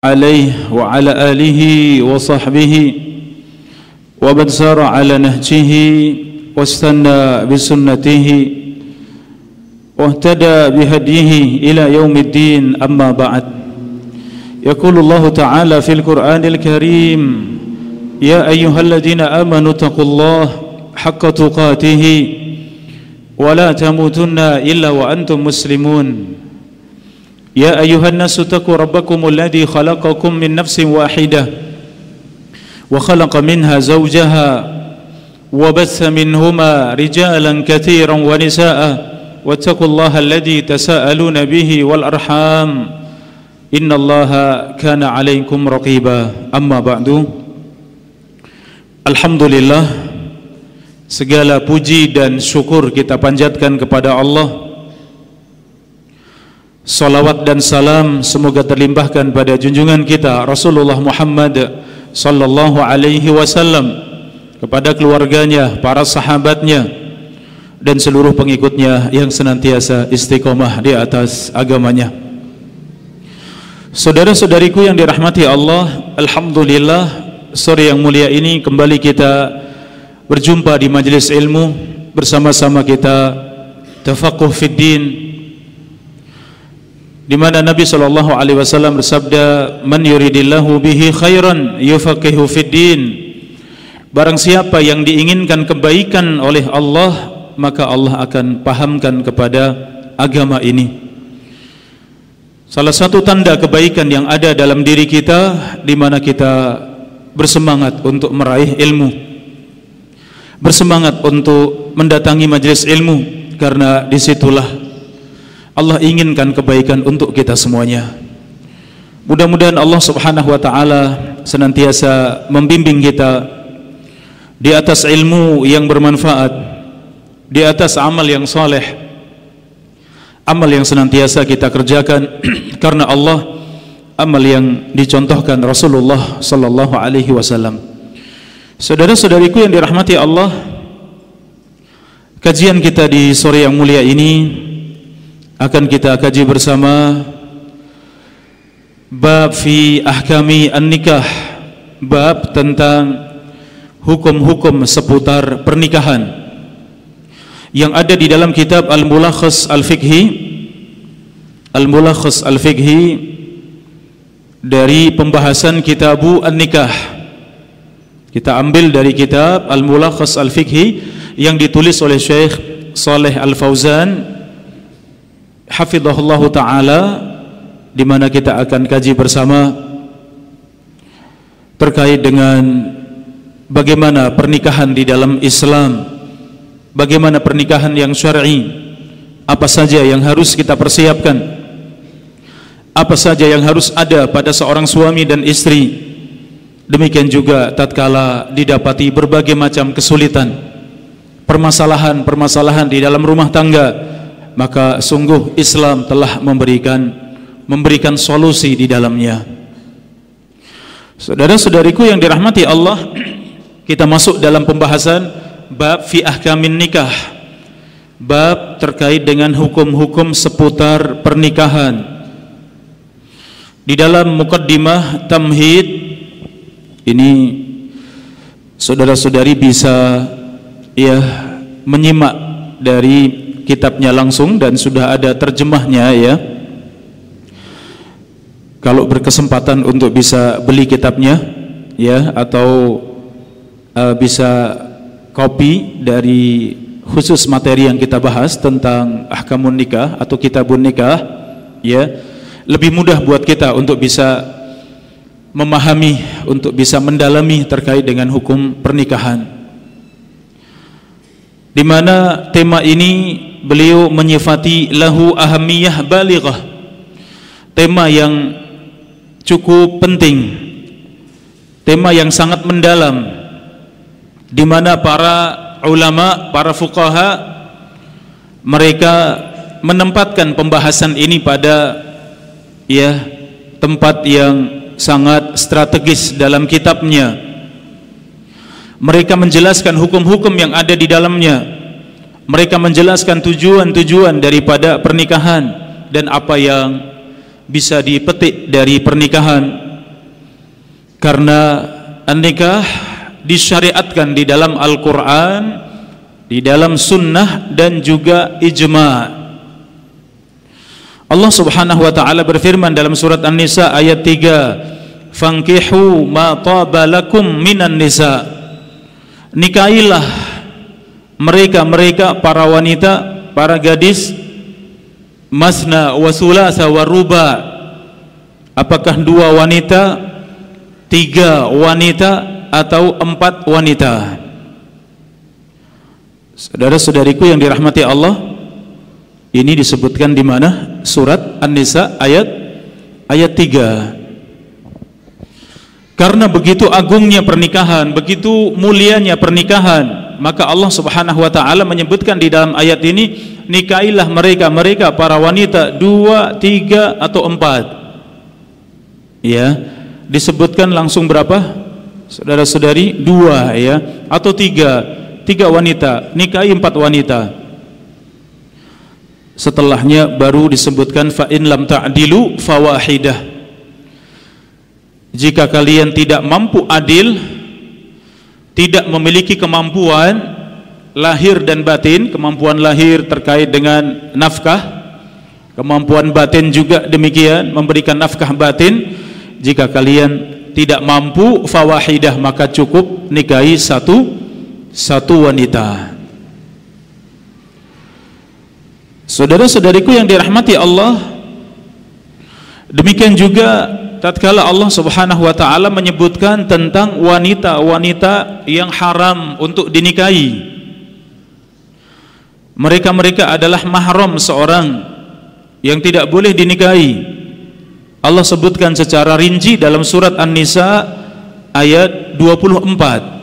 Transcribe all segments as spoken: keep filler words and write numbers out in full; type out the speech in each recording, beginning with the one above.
عليه وعلى آله وصحبه ومن سار على نهجه واستنى بسنته واهتدى بهديه إلى يوم الدين أما بعد يقول الله تعالى في القرآن الكريم يا أيها الذين آمنوا اتقوا الله حق تقاته ولا تموتن إلا وأنتم مسلمون يا أيها الناس اتقوا ربكم الذي خلقكم من نفس واحدة وخلق منها زوجها وبث منهما رجالا كثيرا ونساء واتقوا الله الذي تساءلون به والأرحام إن الله كان عليكم رقيبا أما بعد Alhamdulillah, segala puji dan syukur kita panjatkan kepada Allah. Salawat dan salam semoga terlimpahkan pada junjungan kita Rasulullah Muhammad sallallahu alaihi wasallam, kepada keluarganya, para sahabatnya, dan seluruh pengikutnya yang senantiasa istiqomah di atas agamanya. Saudara-saudariku yang dirahmati Allah, alhamdulillah sore yang mulia ini kembali kita berjumpa di majelis ilmu, bersama-sama kita tafaqquh fid din, di mana Nabi sallallahu alaihi wasallam bersabda, "Man yuridillahu bihi khairan yufaqihu fid din." Barang siapa yang diinginkan kebaikan oleh Allah, maka Allah akan pahamkan kepada agama ini. Salah satu tanda kebaikan yang ada dalam diri kita, di mana kita bersemangat untuk meraih ilmu, bersemangat untuk mendatangi majelis ilmu, karena disitulah Allah inginkan kebaikan untuk kita semuanya. Mudah-mudahan Allah subhanahu wa ta'ala senantiasa membimbing kita di atas ilmu yang bermanfaat, di atas amal yang saleh, amal yang senantiasa kita kerjakan karena Allah, amal yang dicontohkan Rasulullah sallallahu alaihi wasallam. Saudara-saudariku yang dirahmati Allah, kajian kita di sore yang mulia ini akan kita kaji bersama bab fi ahkami an nikah, bab tentang hukum-hukum seputar pernikahan yang ada di dalam kitab Al-Mulakhkhas al-Fiqhi, Al-Mulakhkhas al-Fiqhi dari pembahasan kitabu an nikah. Kita ambil dari kitab Al-Mulakhkhas al-Fiqhi yang ditulis oleh Syaikh Sholeh al Fauzan hafizahullah ta'ala, di mana kita akan kaji bersama terkait dengan bagaimana pernikahan di dalam Islam, bagaimana pernikahan yang syar'i, apa saja yang harus kita persiapkan, apa saja yang harus ada pada seorang suami dan istri. Demikian juga tatkala didapati berbagai macam kesulitan, permasalahan-permasalahan di dalam rumah tangga, maka sungguh Islam telah memberikan memberikan solusi di dalamnya. Saudara-saudariku yang dirahmati Allah, kita masuk dalam pembahasan bab fi ahkamin nikah, bab terkait dengan hukum-hukum seputar pernikahan. Di dalam mukaddimah tamhid ini, saudara-saudari bisa ya menyimak dari kitabnya langsung, dan sudah ada terjemahnya ya. Kalau berkesempatan untuk bisa beli kitabnya ya, atau uh, bisa copy dari khusus materi yang kita bahas tentang ahkamun nikah atau kitabun nikah ya, lebih mudah buat kita untuk bisa memahami, untuk bisa mendalami terkait dengan hukum pernikahan, di mana tema ini beliau menyifati lahu ahamiyah balighah, tema yang cukup penting, tema yang sangat mendalam, di mana para ulama, para fuqaha, mereka menempatkan pembahasan ini pada ya tempat yang sangat strategis dalam kitabnya. Mereka menjelaskan hukum-hukum yang ada di dalamnya. Mereka menjelaskan tujuan-tujuan daripada pernikahan dan apa yang bisa dipetik dari pernikahan. Karena an nikah disyariatkan di dalam Al-Quran, di dalam sunnah, dan juga ijma'. Allah subhanahu wa ta'ala berfirman dalam surat An-Nisa ayat tiga, "Fankihu ma taba lakum minan nisa." Nikailah mereka-mereka para wanita, para gadis, masna wa thulatha wa ruba. Apakah dua wanita, tiga wanita, atau empat wanita? Saudara-saudariku yang dirahmati Allah, ini disebutkan di mana? Surat An-Nisa ayat ayat tiga. Karena begitu agungnya pernikahan, begitu mulianya pernikahan, maka Allah Subhanahu wa taala menyebutkan di dalam ayat ini, nikailah mereka-mereka para wanita dua, tiga atau empat. Ya, disebutkan langsung berapa? Saudara-saudari, dua ya, atau tiga, tiga wanita, nikahi empat wanita. Setelahnya baru disebutkan fa in lam ta'dilu fawahidah. Jika kalian tidak mampu adil, tidak memiliki kemampuan lahir dan batin, kemampuan lahir terkait dengan nafkah, kemampuan batin juga demikian, memberikan nafkah batin. Jika kalian tidak mampu, fawahidah, maka cukup nikahi satu satu wanita. Saudara-saudariku yang dirahmati Allah, demikian juga tatkala Allah Subhanahu wa taala menyebutkan tentang wanita-wanita yang haram untuk dinikahi. Mereka-mereka adalah mahram seorang yang tidak boleh dinikahi. Allah sebutkan secara rinci dalam surat An-Nisa ayat dua puluh empat.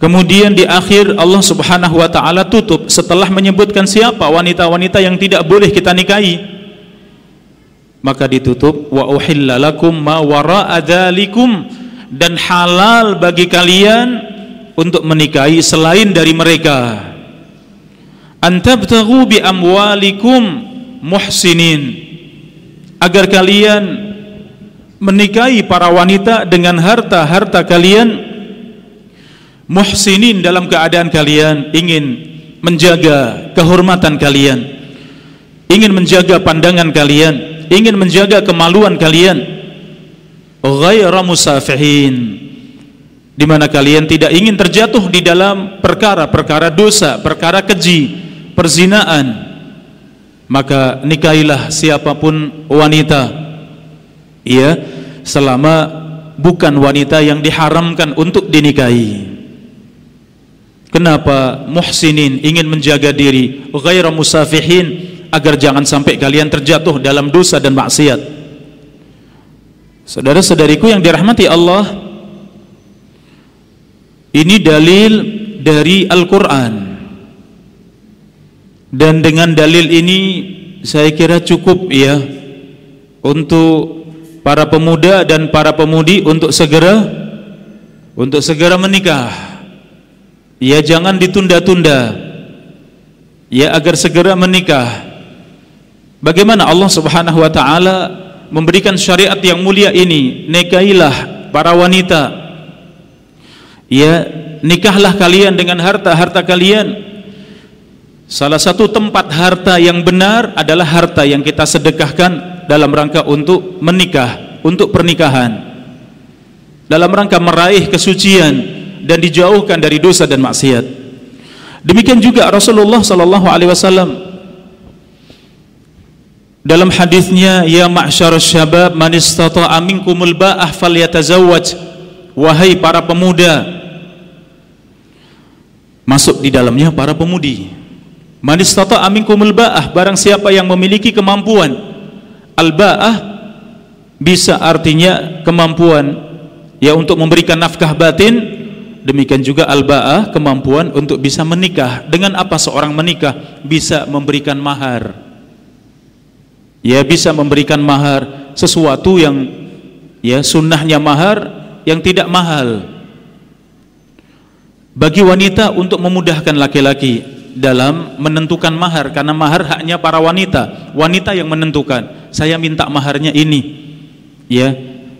Kemudian di akhir Allah Subhanahu wa taala tutup setelah menyebutkan siapa wanita-wanita yang tidak boleh kita nikahi. Maka ditutup wa uhilla lakum ma wara'a dzalikum, dan halal bagi kalian untuk menikahi selain dari mereka. Antabtaghu bi amwalikum muhsinin, agar kalian menikahi para wanita dengan harta-harta kalian, muhsinin, dalam keadaan kalian ingin menjaga kehormatan kalian, ingin menjaga pandangan kalian, ingin menjaga kemaluan kalian, ghaira musafihin, di mana kalian tidak ingin terjatuh di dalam perkara-perkara dosa, perkara keji, perzinaan. Maka nikailah siapapun wanita, ya, selama bukan wanita yang diharamkan untuk dinikahi. Kenapa? Muhsinin, ingin menjaga diri, ghaira musafihin, agar jangan sampai kalian terjatuh dalam dosa dan maksiat. Saudara-saudariku yang dirahmati Allah, ini dalil dari Al-Quran, dan dengan dalil ini saya kira cukup ya untuk para pemuda dan para pemudi untuk segera untuk segera menikah. Ya, jangan ditunda-tunda, ya, agar segera menikah. Bagaimana Allah Subhanahu wa taala memberikan syariat yang mulia ini? Nikailah para wanita, ya, nikahlah kalian dengan harta-harta kalian. Salah satu tempat harta yang benar adalah harta yang kita sedekahkan dalam rangka untuk menikah, untuk pernikahan, dalam rangka meraih kesucian dan dijauhkan dari dosa dan maksiat. Demikian juga Rasulullah sallallahu alaihi wasallam dalam hadisnya, ya ma'syarus syabab man istata'a minkumul ba'ah falyatazawwaj, wahai para pemuda, masuk di dalamnya para pemudi. Man istata'a minkumul ba'ah, barang siapa yang memiliki kemampuan. Al ba'ah bisa artinya kemampuan, ya, untuk memberikan nafkah batin. Demikian juga al-ba'ah, kemampuan untuk bisa menikah. Dengan apa seorang menikah? Bisa memberikan mahar, ya, bisa memberikan mahar, sesuatu yang, ya, sunnahnya mahar yang tidak mahal, bagi wanita untuk memudahkan laki-laki dalam menentukan mahar. Karena mahar haknya para wanita, wanita yang menentukan, saya minta maharnya ini, ya,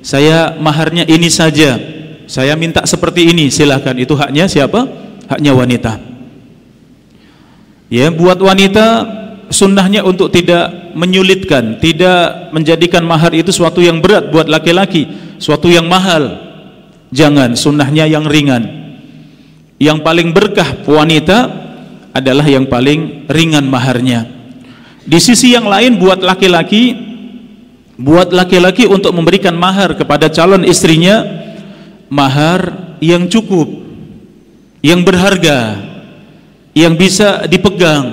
saya maharnya ini saja, saya minta seperti ini, silahkan. Itu haknya siapa? Haknya wanita. Ya, buat wanita sunnahnya untuk tidak menyulitkan, tidak menjadikan mahar itu suatu yang berat buat laki-laki, suatu yang mahal. Jangan, sunnahnya yang ringan. Yang paling berkah wanita adalah yang paling ringan maharnya. Di sisi yang lain, buat laki-laki, buat laki-laki untuk memberikan mahar kepada calon istrinya, mahar yang cukup, yang berharga, yang bisa dipegang,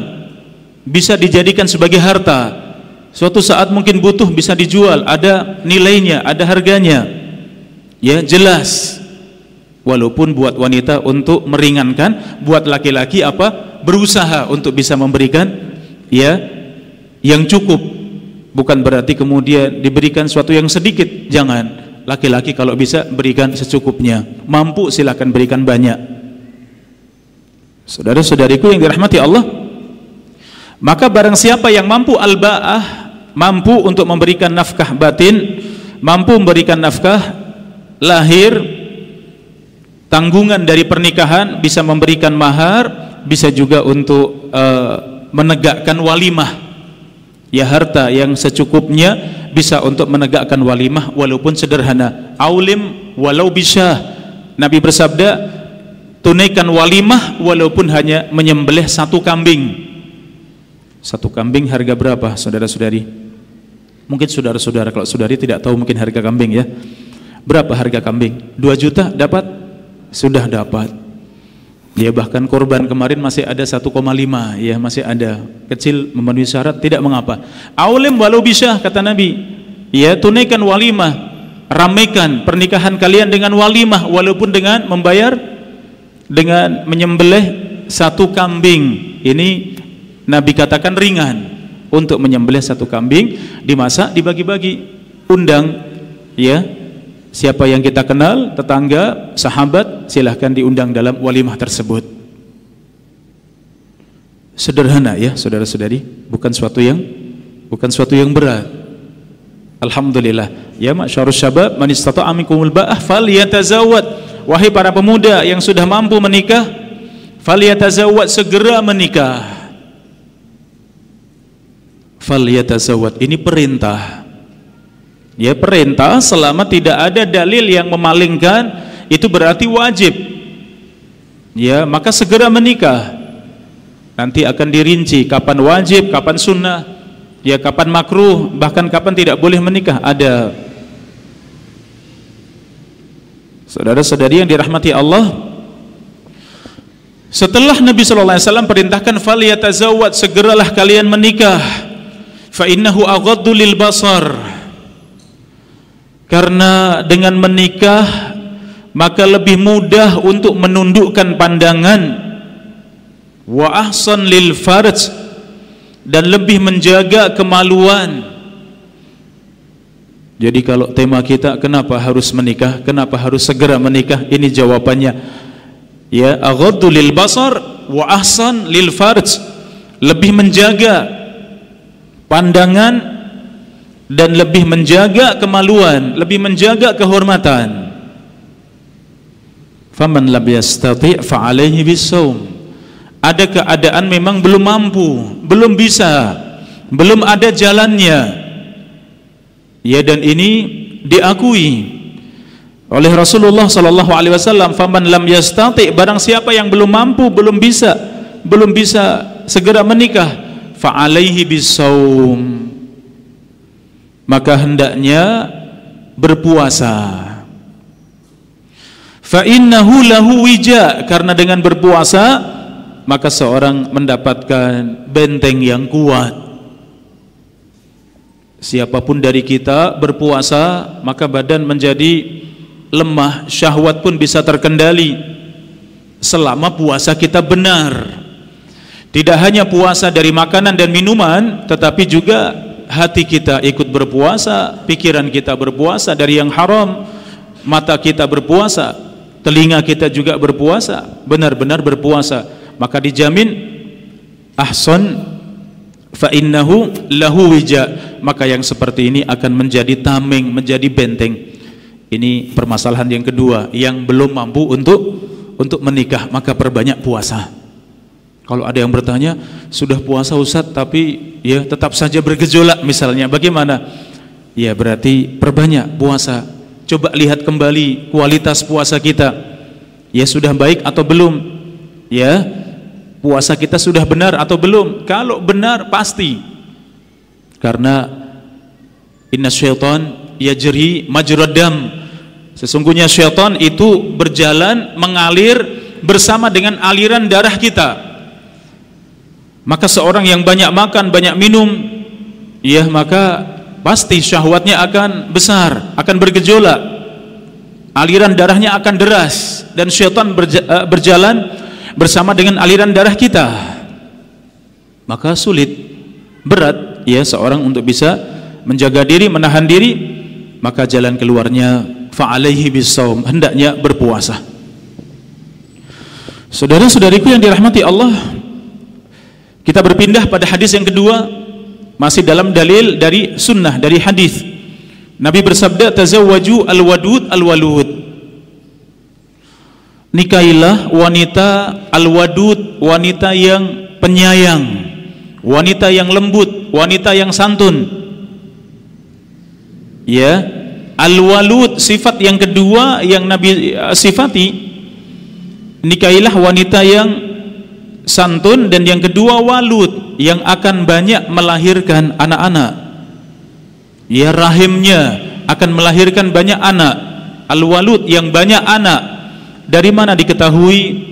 bisa dijadikan sebagai harta. Suatu saat mungkin butuh, bisa dijual, ada nilainya, ada harganya, ya jelas. Walaupun buat wanita untuk meringankan, buat laki-laki apa? Berusaha untuk bisa memberikan ya yang cukup. Bukan berarti kemudian diberikan suatu yang sedikit, jangan. Laki-laki kalau bisa berikan secukupnya, mampu silakan berikan banyak. Saudara-saudariku yang dirahmati Allah, maka barang siapa yang mampu al-ba'ah, mampu untuk memberikan nafkah batin, mampu memberikan nafkah lahir, tanggungan dari pernikahan, bisa memberikan mahar, bisa juga untuk uh, menegakkan walimah, ya harta yang secukupnya bisa untuk menegakkan walimah walaupun sederhana. Aulim walau bisyah, Nabi bersabda, tunaikan walimah walaupun hanya menyembelih satu kambing. Satu kambing harga berapa, saudara-saudari? Mungkin saudara-saudara, kalau saudari tidak tahu mungkin harga kambing ya. Berapa harga kambing? dua juta dapat? Sudah dapat. Dia ya, bahkan korban kemarin masih ada satu koma lima, ya masih ada. Kecil, memenuhi syarat, tidak mengapa. Aulim walau bisyah, kata Nabi. Ya, tunaikan walimah, ramaikan pernikahan kalian dengan walimah walaupun dengan membayar, dengan menyembelih satu kambing. Ini Nabi katakan ringan untuk menyembelih satu kambing, dimasak, dibagi-bagi, undang ya siapa yang kita kenal, tetangga, sahabat, silahkan diundang dalam walimah tersebut. Sederhana ya saudara-saudari, bukan suatu yang bukan suatu yang berat. Alhamdulillah ya masyarus syabab man istata'a minkumul ba'ah falyatazawwad. Wahai para pemuda yang sudah mampu menikah, falyatazawwad, segera menikah. Falyatazawwad, ini perintah ya, perintah. Selama tidak ada dalil yang memalingkan, itu berarti wajib ya, maka segera menikah. Nanti akan dirinci kapan wajib, kapan sunnah ya, kapan makruh, bahkan kapan tidak boleh menikah ada. Saudara-saudari yang dirahmati Allah, setelah Nabi shallallahu alaihi wasallam perintahkan falyatazawwad, segeralah kalian menikah, fa innahu aghaddu lil basar, karena dengan menikah maka lebih mudah untuk menundukkan pandangan, wa ahsan lil farj, dan lebih menjaga kemaluan. Jadi kalau tema kita kenapa harus menikah, kenapa harus segera menikah, ini jawabannya ya, aghaddu lil basar wa ahsan lil farj, lebih menjaga pandangan dan lebih menjaga kemaluan, lebih menjaga kehormatan. Faman lam yastati' fa alaihi bisawm. Ada keadaan memang belum mampu, belum bisa, belum ada jalannya. Ya, dan ini diakui oleh Rasulullah sallallahu alaihi wasallam, faman lam yastati', barang siapa yang belum mampu, belum bisa, belum bisa segera menikah, fa'alaihi bisawm, maka hendaknya berpuasa. Fa'innahu lahu wija, karena dengan berpuasa maka seorang mendapatkan benteng yang kuat. Siapapun dari kita berpuasa maka badan menjadi lemah, syahwat pun bisa terkendali selama puasa kita benar. Tidak hanya puasa dari makanan dan minuman, tetapi juga hati kita ikut berpuasa, pikiran kita berpuasa dari yang haram, mata kita berpuasa, telinga kita juga berpuasa, benar-benar berpuasa. Maka dijamin ahsan fa innahu lahu wija, maka yang seperti ini akan menjadi tameng, menjadi benteng. Ini permasalahan yang kedua, yang belum mampu untuk untuk menikah, maka perbanyak puasa. Kalau ada yang bertanya, sudah puasa Ustaz tapi ya tetap saja bergejolak misalnya, bagaimana? Ya berarti perbanyak puasa. Coba lihat kembali kualitas puasa kita. Ya sudah baik atau belum? Ya puasa kita sudah benar atau belum? Kalau benar pasti. Karena inna syaitan yajri majrad dam. Sesungguhnya syaitan itu berjalan mengalir bersama dengan aliran darah kita. Maka seorang yang banyak makan, banyak minum, ya maka pasti syahwatnya akan besar, akan bergejolak, aliran darahnya akan deras, dan syaitan berjalan bersama dengan aliran darah kita. Maka sulit, berat ya seorang untuk bisa menjaga diri, menahan diri. Maka jalan keluarnya fa'alaihi bisawm, hendaknya berpuasa. Saudara-saudariku yang dirahmati Allah, kita berpindah pada hadis yang kedua, masih dalam dalil dari sunnah, dari hadis. Nabi bersabda, tazawwaju al-wadud al-walud. Nikailah wanita al-wadud, wanita yang penyayang, wanita yang lembut, wanita yang santun. Ya, al-walud sifat yang kedua yang Nabi sifati. Nikailah wanita yang santun, dan yang kedua walud, yang akan banyak melahirkan anak-anak. Ya rahimnya akan melahirkan banyak anak. Al-walud, yang banyak anak. Dari mana diketahui?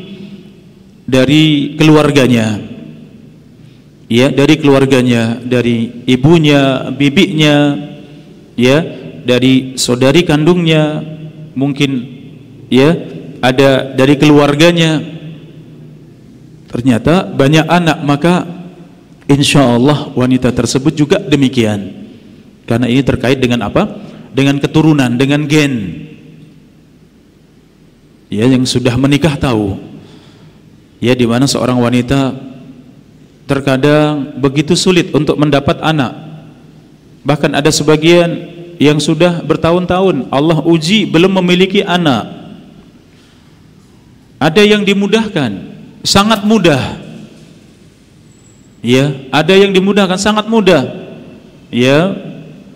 Dari keluarganya. Ya, dari keluarganya, dari ibunya, bibinya, ya, dari saudari kandungnya, mungkin ya, ada dari keluarganya. Ternyata banyak anak, maka insya Allah wanita tersebut juga demikian. Karena ini terkait dengan apa? Dengan keturunan, dengan gen. Ya, yang sudah menikah tahu. Ya, di mana seorang wanita terkadang begitu sulit untuk mendapat anak. Bahkan ada sebagian yang sudah bertahun-tahun Allah uji belum memiliki anak. Ada yang dimudahkan. Sangat mudah, ya. Ada yang dimudahkan, sangat mudah, ya.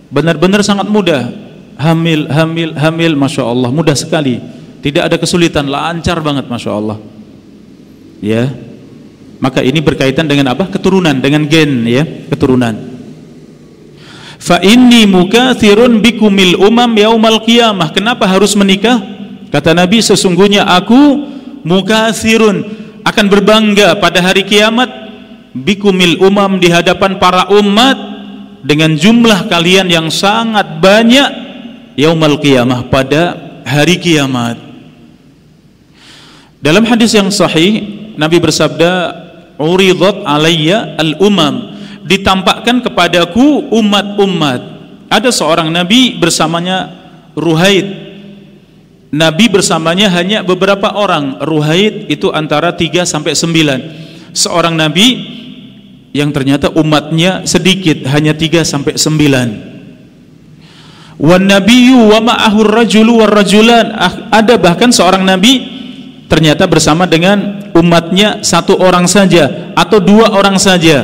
Benar-benar sangat mudah. Hamil, hamil, hamil, masya Allah, mudah sekali. Tidak ada kesulitan, lancar banget, masya Allah, ya. Maka ini berkaitan dengan apa? Keturunan, dengan gen, ya, keturunan. Fa inni mukatsirun bikumil umam yaumal qiyamah. Kenapa harus menikah? Kata Nabi, sesungguhnya aku mukatsirun, akan berbangga pada hari kiamat, bikumil umam, di hadapan para umat, dengan jumlah kalian yang sangat banyak, yaumal qiyamah, pada hari kiamat. Dalam hadis yang sahih Nabi bersabda, uridhat alayya al-umam, ditampakkan kepadaku umat-umat. Ada seorang nabi bersamanya Ruhaid. Nabi bersamanya hanya beberapa orang. Ruhaid itu antara tiga sampai sembilan. Seorang nabi yang ternyata umatnya sedikit, hanya tiga sampai sembilan. Wan nabiyyu wa ma'ahur rajulu war rajulan. Ada bahkan seorang nabi ternyata bersama dengan umatnya satu orang saja atau dua orang saja.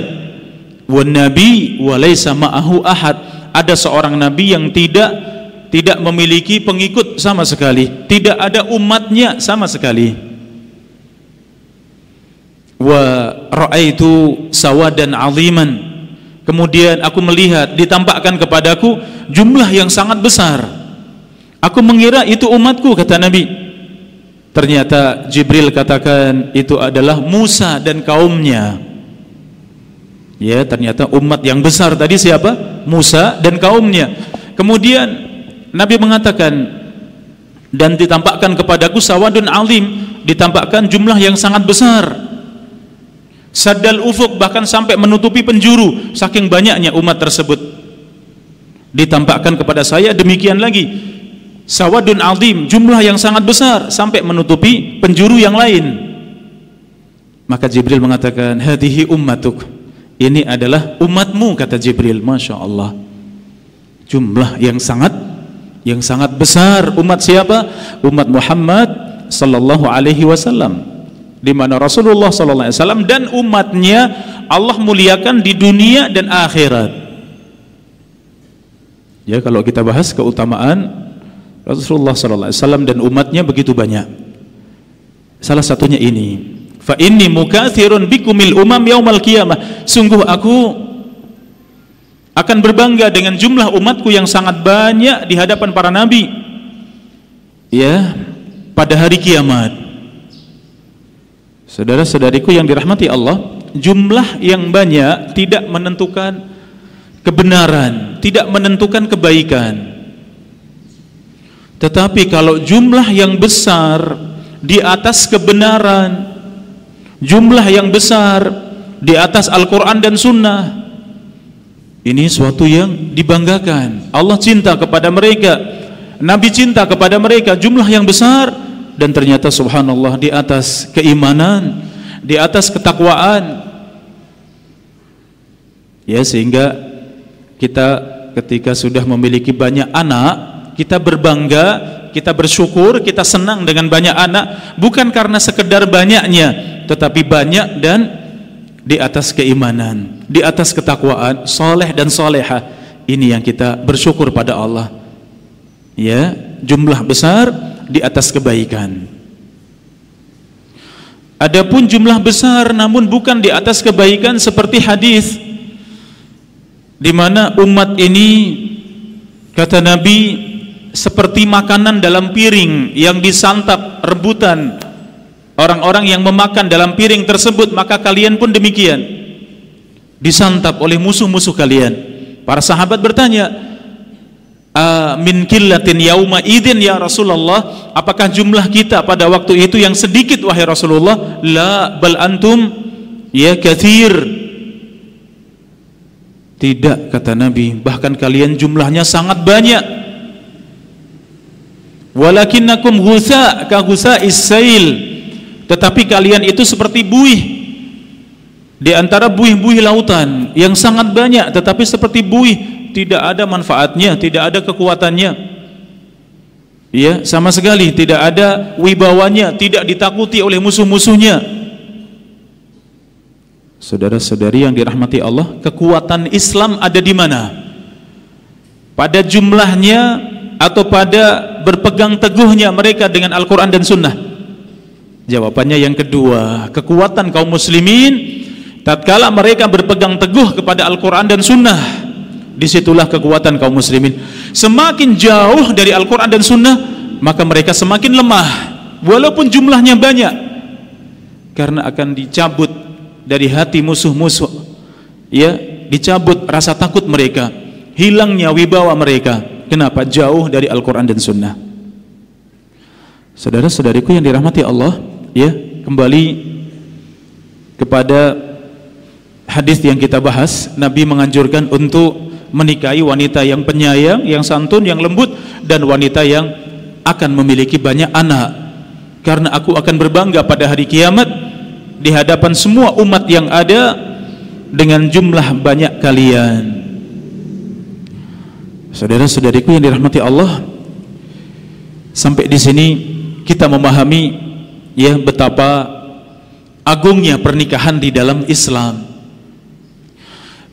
Wan nabi wa laisa ma'ahu ahad. Ada seorang nabi yang tidak tidak memiliki pengikut sama sekali, tidak ada umatnya sama sekali. Wa ra'aitu sawadan 'aziman. Kemudian aku melihat ditampakkan kepadaku jumlah yang sangat besar. Aku mengira itu umatku, kata Nabi. Ternyata Jibril katakan itu adalah Musa dan kaumnya. Ya, ternyata umat yang besar tadi siapa? Musa dan kaumnya. Kemudian Nabi mengatakan, dan ditampakkan kepadaku sawadun alim, ditampakkan jumlah yang sangat besar. Sadal ufuk, bahkan sampai menutupi penjuru, saking banyaknya umat tersebut. Ditampakkan kepada saya demikian lagi, sawadun alim, jumlah yang sangat besar, sampai menutupi penjuru yang lain. Maka Jibril mengatakan, hadihi ummatuk, ini adalah umatmu, kata Jibril. Masya Allah, jumlah yang sangat yang sangat besar umat siapa? Umat Muhammad sallallahu alaihi wasallam, di mana Rasulullah sallallahu alaihi wasallam dan umatnya Allah muliakan di dunia dan akhirat. Ya, kalau kita bahas keutamaan Rasulullah sallallahu alaihi wasallam dan umatnya begitu banyak. Salah satunya ini, fa inni mukatsirun bikumil umam yaumal qiyamah. Sungguh aku akan berbangga dengan jumlah umatku yang sangat banyak di hadapan para nabi, ya, pada hari kiamat. Saudara-saudariku yang dirahmati Allah, jumlah yang banyak tidak menentukan kebenaran, tidak menentukan kebaikan. Tetapi kalau jumlah yang besar di atas kebenaran, jumlah yang besar di atas Al-Quran dan Sunnah, ini suatu yang dibanggakan. Allah cinta kepada mereka, Nabi cinta kepada mereka, jumlah yang besar. Dan ternyata subhanallah, di atas keimanan, di atas ketakwaan. Ya, sehingga kita ketika sudah memiliki banyak anak, kita berbangga, kita bersyukur, kita senang dengan banyak anak, bukan karena sekedar banyaknya, tetapi banyak dan di atas keimanan, di atas ketakwaan, soleh dan solehah. Ini yang kita bersyukur pada Allah. Ya, jumlah besar di atas kebaikan. Adapun jumlah besar namun bukan di atas kebaikan, seperti hadis di mana umat ini, kata Nabi, seperti makanan dalam piring yang disantap rebutan orang-orang yang memakan dalam piring tersebut, maka kalian pun demikian, disantap oleh musuh-musuh kalian. Para sahabat bertanya, min qillatin yauma idzin ya Rasulullah, apakah jumlah kita pada waktu itu yang sedikit wahai Rasulullah? La bal antum ya katsir. Tidak, kata Nabi, bahkan kalian jumlahnya sangat banyak. Walakinnakum ghusa ka ghusais sail, tetapi kalian itu seperti buih di antara buih-buih lautan yang sangat banyak, tetapi seperti buih, tidak ada manfaatnya, tidak ada kekuatannya, ya, sama sekali tidak ada wibawanya, tidak ditakuti oleh musuh-musuhnya. Saudara-saudari yang dirahmati Allah, kekuatan Islam ada di mana? Pada jumlahnya atau pada berpegang teguhnya mereka dengan Al-Quran dan Sunnah? Jawabannya yang kedua, kekuatan kaum muslimin tatkala mereka berpegang teguh kepada Al-Quran dan Sunnah, disitulah kekuatan kaum muslimin. Semakin jauh dari Al-Quran dan Sunnah, maka mereka semakin lemah, walaupun jumlahnya banyak, karena akan dicabut dari hati musuh-musuh, ya, dicabut rasa takut mereka, hilangnya wibawa mereka. Kenapa? Jauh dari Al-Quran dan Sunnah. Saudara-saudariku yang dirahmati Allah, ya, kembali kepada hadis yang kita bahas. Nabi menganjurkan untuk menikahi wanita yang penyayang, yang santun, yang lembut, dan wanita yang akan memiliki banyak anak, karena aku akan berbangga pada hari kiamat di hadapan semua umat yang ada dengan jumlah banyak kalian. Saudara-saudariku yang dirahmati Allah, sampai di sini kita memahami, ya, betapa agungnya pernikahan di dalam Islam.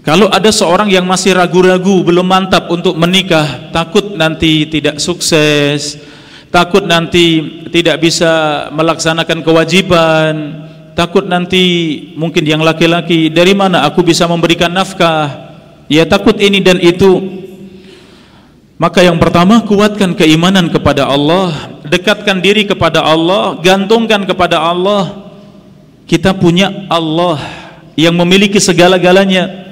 Kalau ada seorang yang masih ragu-ragu, belum mantap untuk menikah, takut nanti tidak sukses, takut nanti tidak bisa melaksanakan kewajiban, takut nanti mungkin yang laki-laki, dari mana aku bisa memberikan nafkah, ya, takut ini dan itu. Maka yang pertama, kuatkan keimanan kepada Allah, dekatkan diri kepada Allah, gantungkan kepada Allah. Kita punya Allah yang memiliki segala-galanya.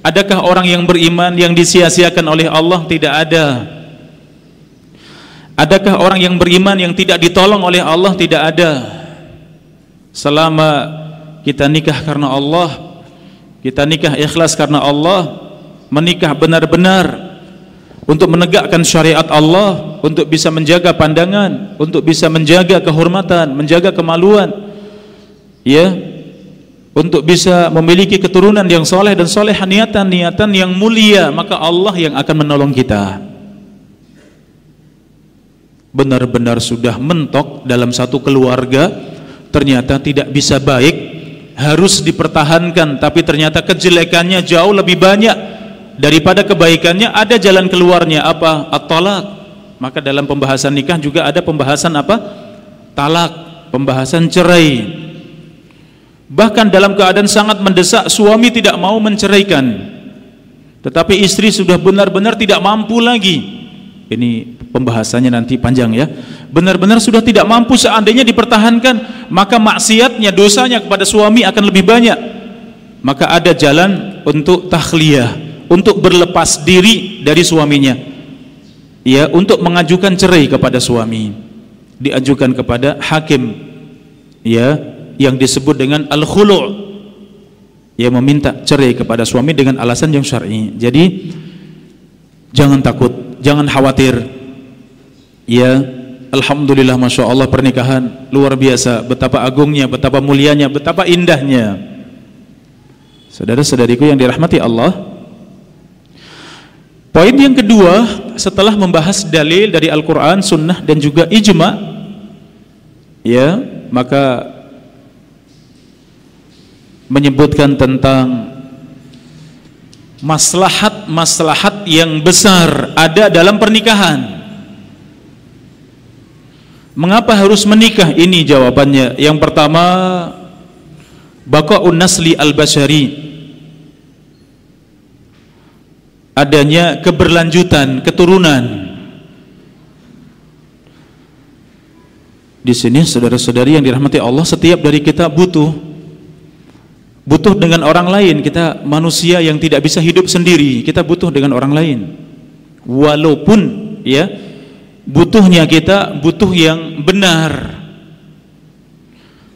Adakah orang yang beriman yang disia-siakan oleh Allah? Tidak ada. Adakah orang yang beriman yang tidak ditolong oleh Allah? Tidak ada. Selama kita nikah karena Allah, kita nikah ikhlas karena Allah, menikah benar-benar untuk menegakkan syariat Allah, untuk bisa menjaga pandangan, untuk bisa menjaga kehormatan, menjaga kemaluan, ya, untuk bisa memiliki keturunan yang soleh dan soleh, niatan-niatan yang mulia, maka Allah yang akan menolong kita. benar-benar sudah mentok dalam satu keluarga, ternyata tidak bisa baik, harus dipertahankan, tapi ternyata kejelekannya jauh lebih banyak daripada kebaikannya, ada jalan keluarnya apa? At-talak. Maka dalam pembahasan nikah juga ada pembahasan apa? Talak, pembahasan cerai. Bahkan dalam keadaan sangat mendesak, suami tidak mau menceraikan, tetapi istri sudah benar-benar tidak mampu lagi. Ini pembahasannya nanti panjang ya. Benar-benar sudah tidak mampu, seandainya dipertahankan, maka maksiatnya, dosanya kepada suami akan lebih banyak. Maka ada jalan untuk takhliyah, untuk berlepas diri dari suaminya. Ya, untuk mengajukan cerai kepada suami. Diajukan kepada hakim. Ya, yang disebut dengan al-khulu'. Ya, meminta cerai kepada suami dengan alasan yang syar'i. Jadi jangan takut, jangan khawatir. Ya, alhamdulillah, masya Allah, pernikahan luar biasa, betapa agungnya, betapa mulianya, betapa indahnya. Saudara-saudariku yang dirahmati Allah, poin yang kedua, setelah membahas dalil dari Al-Quran, Sunnah dan juga Ijma, ya, maka menyebutkan tentang maslahat-maslahat yang besar ada dalam pernikahan. Mengapa harus menikah? Ini jawabannya. Yang pertama, baqa'un nasli al-bashari, adanya keberlanjutan keturunan. Di sini saudara-saudari yang dirahmati Allah, setiap dari kita butuh butuh dengan orang lain. Kita manusia yang tidak bisa hidup sendiri, kita butuh dengan orang lain. Walaupun ya, butuhnya kita butuh yang benar.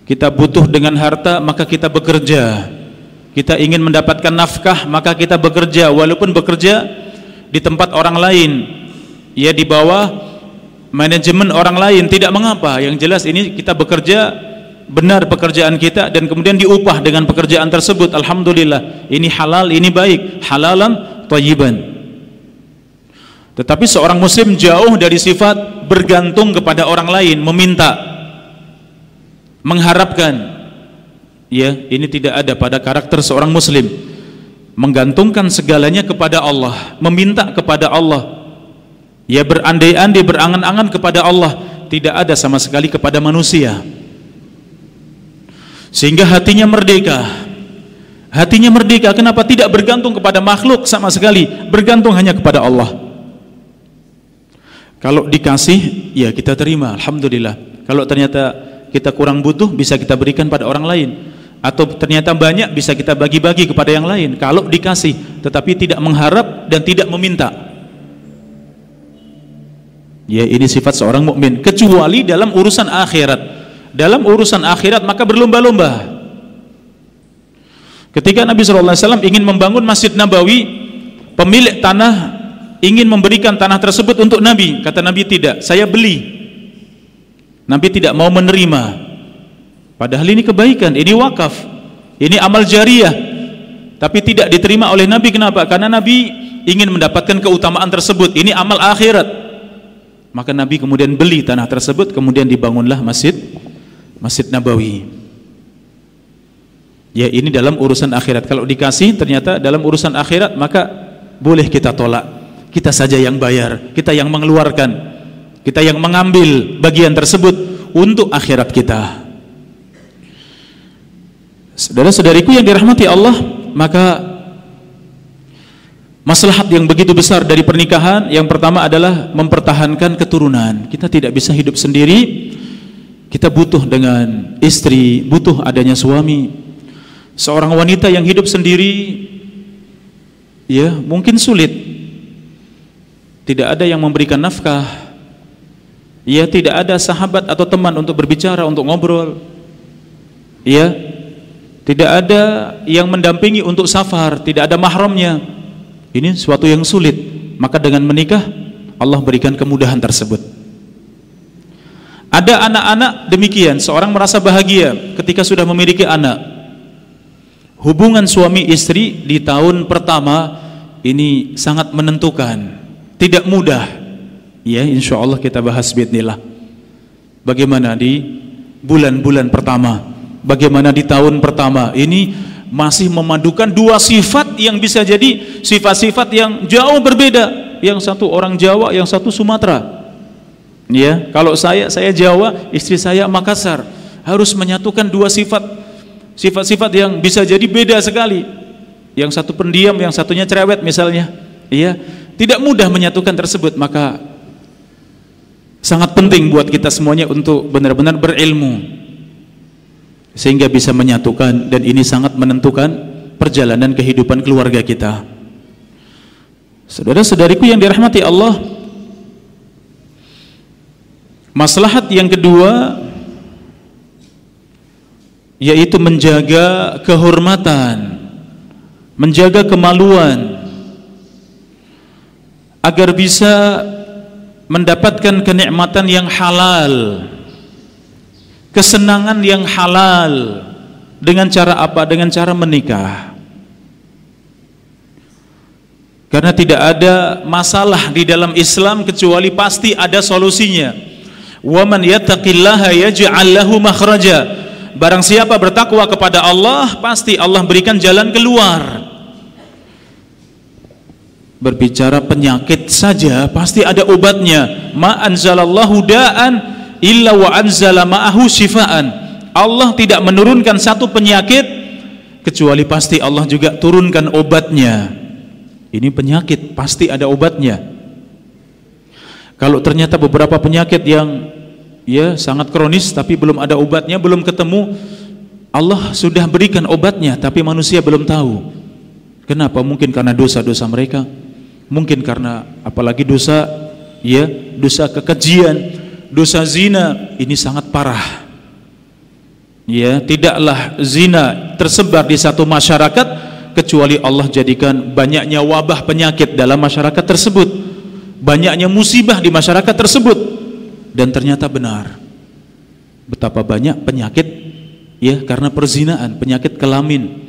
Kita butuh dengan harta, maka kita bekerja. Kita ingin mendapatkan nafkah, maka kita bekerja, walaupun bekerja di tempat orang lain, ya, di bawah manajemen orang lain, tidak mengapa. Yang jelas ini kita bekerja, benar pekerjaan kita, dan kemudian diupah dengan pekerjaan tersebut. Alhamdulillah, ini halal, ini baik, halalan thayyiban. Tetapi seorang muslim jauh dari sifat bergantung kepada orang lain, meminta, mengharapkan. Ya, ini tidak ada pada karakter seorang muslim. Menggantungkan segalanya kepada Allah, meminta kepada Allah, ya, berandai-andai, berangan-angan kepada Allah, tidak ada sama sekali kepada manusia. Sehingga hatinya merdeka. Hatinya merdeka, kenapa? Tidak bergantung kepada makhluk sama sekali, bergantung hanya kepada Allah. Kalau dikasih, ya kita terima, alhamdulillah. Kalau ternyata kita kurang butuh, bisa kita berikan pada orang lain. Atau ternyata banyak, bisa kita bagi-bagi kepada yang lain. Kalau dikasih, tetapi tidak mengharap dan tidak meminta. Ya, ini sifat seorang mukmin, kecuali dalam urusan akhirat. Dalam urusan akhirat maka berlomba-lomba. Ketika Nabi shallallahu alaihi wasallam ingin membangun Masjid Nabawi, pemilik tanah ingin memberikan tanah tersebut untuk Nabi. Kata Nabi, tidak, saya beli. Nabi tidak mau menerima. Padahal ini kebaikan, ini wakaf, ini amal jariah, tapi tidak diterima oleh Nabi. Kenapa? Karena Nabi ingin mendapatkan keutamaan tersebut, ini amal akhirat. Maka Nabi kemudian beli tanah tersebut, kemudian dibangunlah masjid Masjid Nabawi. Ya, ini dalam urusan akhirat. Kalau dikasih ternyata dalam urusan akhirat, maka boleh kita tolak. Kita saja yang bayar, kita yang mengeluarkan, kita yang mengambil bagian tersebut untuk akhirat kita. Saudara-saudariku yang dirahmati Allah, maka maslahat yang begitu besar dari pernikahan, yang pertama adalah mempertahankan keturunan. Kita tidak bisa hidup sendiri, kita butuh dengan istri, butuh adanya suami. Seorang wanita yang hidup sendiri, ya, mungkin sulit. Tidak ada yang memberikan nafkah, ya, tidak ada sahabat atau teman untuk berbicara, untuk ngobrol, ya, tidak ada yang mendampingi untuk safar, tidak ada mahramnya. Ini suatu yang sulit. Maka dengan menikah Allah berikan kemudahan tersebut. Ada anak-anak demikian, seorang merasa bahagia ketika sudah memiliki anak. Hubungan suami istri di tahun pertama ini sangat menentukan, tidak mudah. Ya, insya Allah kita bahas biidznillah. Bagaimana di bulan-bulan pertama, bagaimana di tahun pertama. Ini masih memadukan dua sifat yang bisa jadi sifat-sifat yang jauh berbeda. Yang satu orang Jawa, yang satu Sumatera. Ya, kalau saya, saya Jawa, istri saya Makassar. Harus menyatukan dua sifat, sifat-sifat yang bisa jadi beda sekali. Yang satu pendiam, yang satunya cerewet misalnya. Ya, tidak mudah menyatukan tersebut, maka sangat penting buat kita semuanya untuk benar-benar berilmu sehingga bisa menyatukan, dan ini sangat menentukan perjalanan kehidupan keluarga kita. Saudara-saudariku yang dirahmati Allah, maslahat yang kedua yaitu menjaga kehormatan, menjaga kemaluan agar bisa mendapatkan kenikmatan yang halal, kesenangan yang halal. Dengan cara apa? Dengan cara menikah. Karena tidak ada masalah di dalam Islam kecuali pasti ada solusinya. Wa man yattaqillaha yaj'al lahu makhraja. Barang siapa bertakwa kepada Allah, pasti Allah berikan jalan keluar. Berbicara penyakit saja pasti ada obatnya. Ma anzalallahu da'an illa wa anzala ma'ahu syifaan. Allah tidak menurunkan satu penyakit kecuali pasti Allah juga turunkan obatnya. Ini penyakit pasti ada obatnya. Kalau ternyata beberapa penyakit yang ya sangat kronis tapi belum ada obatnya, belum ketemu, Allah sudah berikan obatnya tapi manusia belum tahu. Kenapa? Mungkin karena dosa-dosa mereka. Mungkin karena apalagi dosa, ya, dosa kekejian, dosa zina, ini sangat parah. Ya, tidaklah zina tersebar di satu masyarakat kecuali Allah jadikan banyaknya wabah penyakit dalam masyarakat tersebut, banyaknya musibah di masyarakat tersebut. Dan ternyata benar, betapa banyak penyakit, ya, karena perzinaan, penyakit kelamin,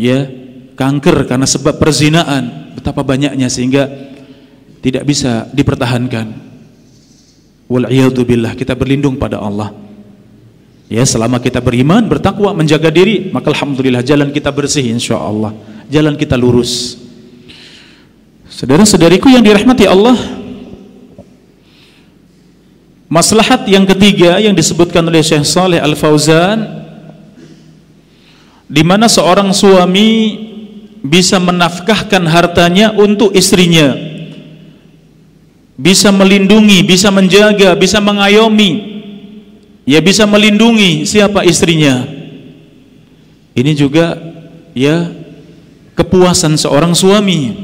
ya, kanker karena sebab perzinaan. Betapa banyaknya sehingga tidak bisa dipertahankan. Wal'iyadzubillah, kita berlindung pada Allah. Ya, selama kita beriman, bertakwa, menjaga diri, maka alhamdulillah jalan kita bersih insya Allah, jalan kita lurus. Saudara-saudariku yang dirahmati Allah, maslahat yang ketiga yang disebutkan oleh Syaikh Sholeh al Fauzan, di mana seorang suami bisa menafkahkan hartanya untuk istrinya, bisa melindungi, bisa menjaga, bisa mengayomi, ya, bisa melindungi siapa? Istrinya. Ini juga ya kepuasan seorang suami,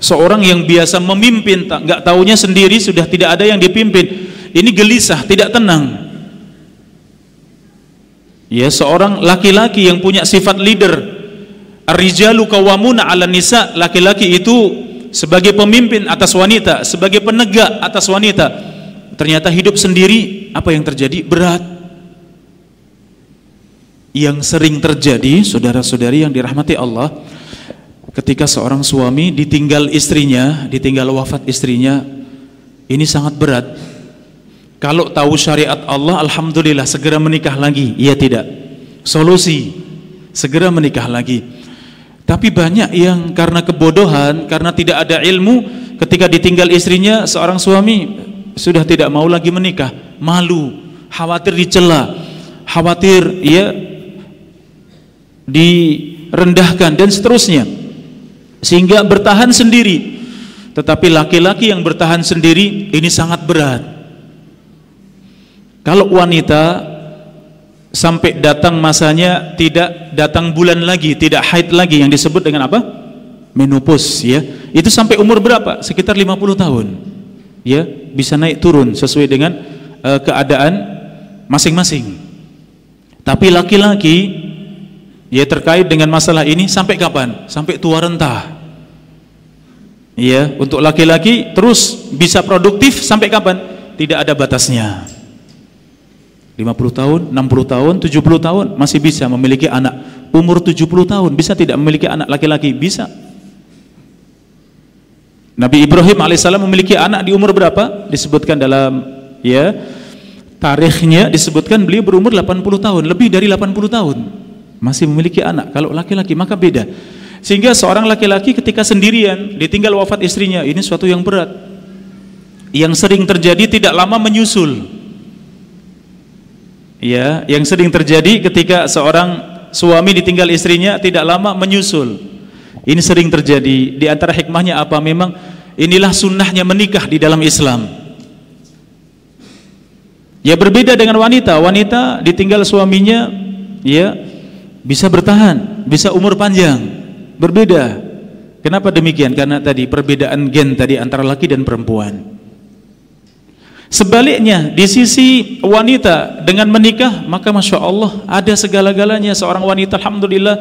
seorang yang biasa memimpin, tak nggak taunya sendiri sudah tidak ada yang dipimpin. Ini gelisah, tidak tenang. Ya, seorang laki-laki yang punya sifat leader, ar-rijalu qawwamuna 'alan nisa, laki-laki itu sebagai pemimpin atas wanita, sebagai penegak atas wanita. Ternyata hidup sendiri, apa yang terjadi? Berat. Yang sering terjadi, saudara-saudari yang dirahmati Allah, ketika seorang suami ditinggal istrinya, ditinggal wafat istrinya, ini sangat berat. Kalau tahu syariat Allah, alhamdulillah, segera menikah lagi. Iya tidak? Solusi, segera menikah lagi. Tapi banyak yang karena kebodohan, karena tidak ada ilmu, ketika ditinggal istrinya, seorang suami sudah tidak mau lagi menikah, malu, khawatir dicela, khawatir ya direndahkan dan seterusnya, sehingga bertahan sendiri. Tetapi laki-laki yang bertahan sendiri ini sangat berat. Kalau wanita sampai datang masanya, tidak datang bulan lagi, tidak haid lagi, yang disebut dengan apa? Menopause, ya. Itu sampai umur berapa? Sekitar lima puluh tahun. Ya, bisa naik turun sesuai dengan uh, keadaan masing-masing. Tapi laki-laki ya terkait dengan masalah ini sampai kapan? Sampai tua renta. Ya, untuk laki-laki terus bisa produktif sampai kapan? Tidak ada batasnya. lima puluh tahun, enam puluh tahun, tujuh puluh tahun masih bisa memiliki anak. Umur tujuh puluh tahun bisa tidak memiliki anak laki-laki? Bisa. Nabi Ibrahim alaihissalam memiliki anak di umur berapa? Disebutkan dalam ya tarikhnya, disebutkan beliau berumur delapan puluh tahun, lebih dari delapan puluh tahun masih memiliki anak. Kalau laki-laki maka beda, sehingga seorang laki-laki ketika sendirian ditinggal wafat istrinya, ini suatu yang berat yang sering terjadi, tidak lama menyusul ya, yang sering terjadi ketika seorang suami ditinggal istrinya tidak lama menyusul, ini sering terjadi. Di antara hikmahnya apa? Memang inilah sunnahnya menikah di dalam Islam. Ya berbeda dengan wanita, wanita ditinggal suaminya ya bisa bertahan, bisa umur panjang. Berbeda. Kenapa demikian? Karena tadi perbedaan gen tadi antara laki dan perempuan. Sebaliknya di sisi wanita dengan menikah maka masya Allah ada segala-galanya. Seorang wanita alhamdulillah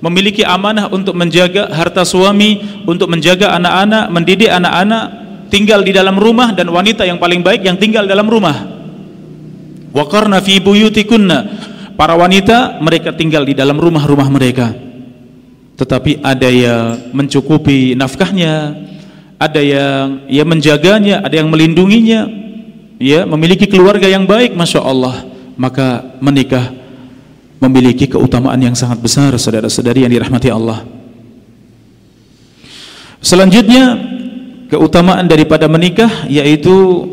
memiliki amanah untuk menjaga harta suami, untuk menjaga anak-anak, mendidik anak-anak, tinggal di dalam rumah, dan wanita yang paling baik yang tinggal dalam rumah. Waqarna fi buyutikunna, para wanita mereka tinggal di dalam rumah-rumah mereka. Tetapi ada yang mencukupi nafkahnya, ada yang ya menjaganya, ada yang melindunginya, ya memiliki keluarga yang baik, masya Allah. Maka menikah memiliki keutamaan yang sangat besar, saudara-saudari yang dirahmati Allah. Selanjutnya keutamaan daripada menikah yaitu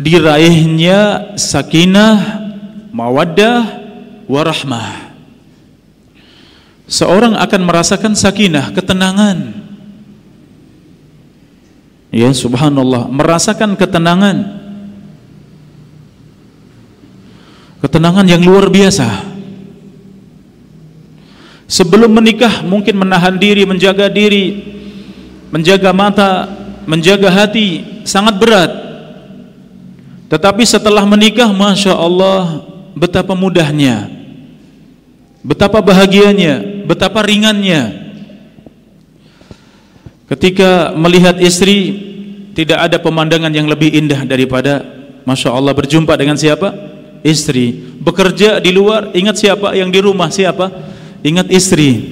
diraihnya sakinah, mawaddah, warahmah. Seorang akan merasakan sakinah, ketenangan. Ya subhanallah, merasakan ketenangan, ketenangan yang luar biasa. Sebelum menikah mungkin menahan diri, menjaga diri, menjaga mata, menjaga hati, sangat berat. Tetapi setelah menikah, masya Allah, betapa mudahnya, betapa bahagianya, betapa ringannya. Ketika melihat istri, tidak ada pemandangan yang lebih indah daripada, masya Allah, berjumpa dengan siapa? Istri. Bekerja di luar, ingat siapa yang di rumah, siapa? Ingat istri.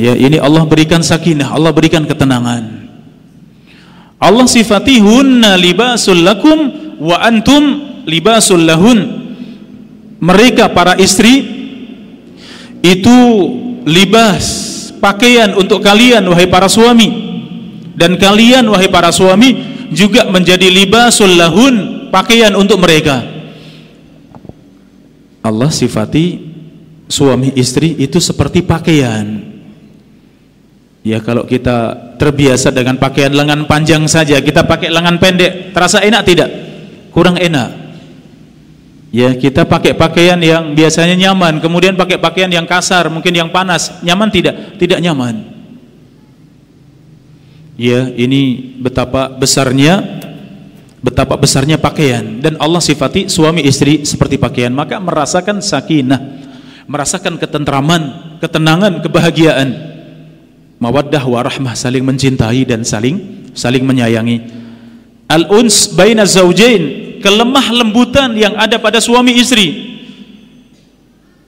Ya, ini Allah berikan sakinah, Allah berikan ketenangan. Allah sifati hunna libasul lakum wa antum libasul lahun. Mereka para istri itu libas, pakaian untuk kalian wahai para suami, dan kalian wahai para suami juga menjadi libasul lahun, pakaian untuk mereka. Allah sifati suami istri itu seperti pakaian. Ya kalau kita terbiasa dengan pakaian lengan panjang saja, kita pakai lengan pendek, terasa enak tidak? Kurang enak. Ya kita pakai pakaian yang biasanya nyaman, kemudian pakai pakaian yang kasar, mungkin yang panas, nyaman tidak? Tidak nyaman. Ya ini betapa besarnya, betapa besarnya pakaian, dan Allah sifati suami istri seperti pakaian. Maka merasakan sakinah, merasakan ketentraman, ketenangan, kebahagiaan. Mawaddah warahmah, saling mencintai dan saling saling menyayangi. Al-uns baina zaujain, kelemah lembutan yang ada pada suami istri.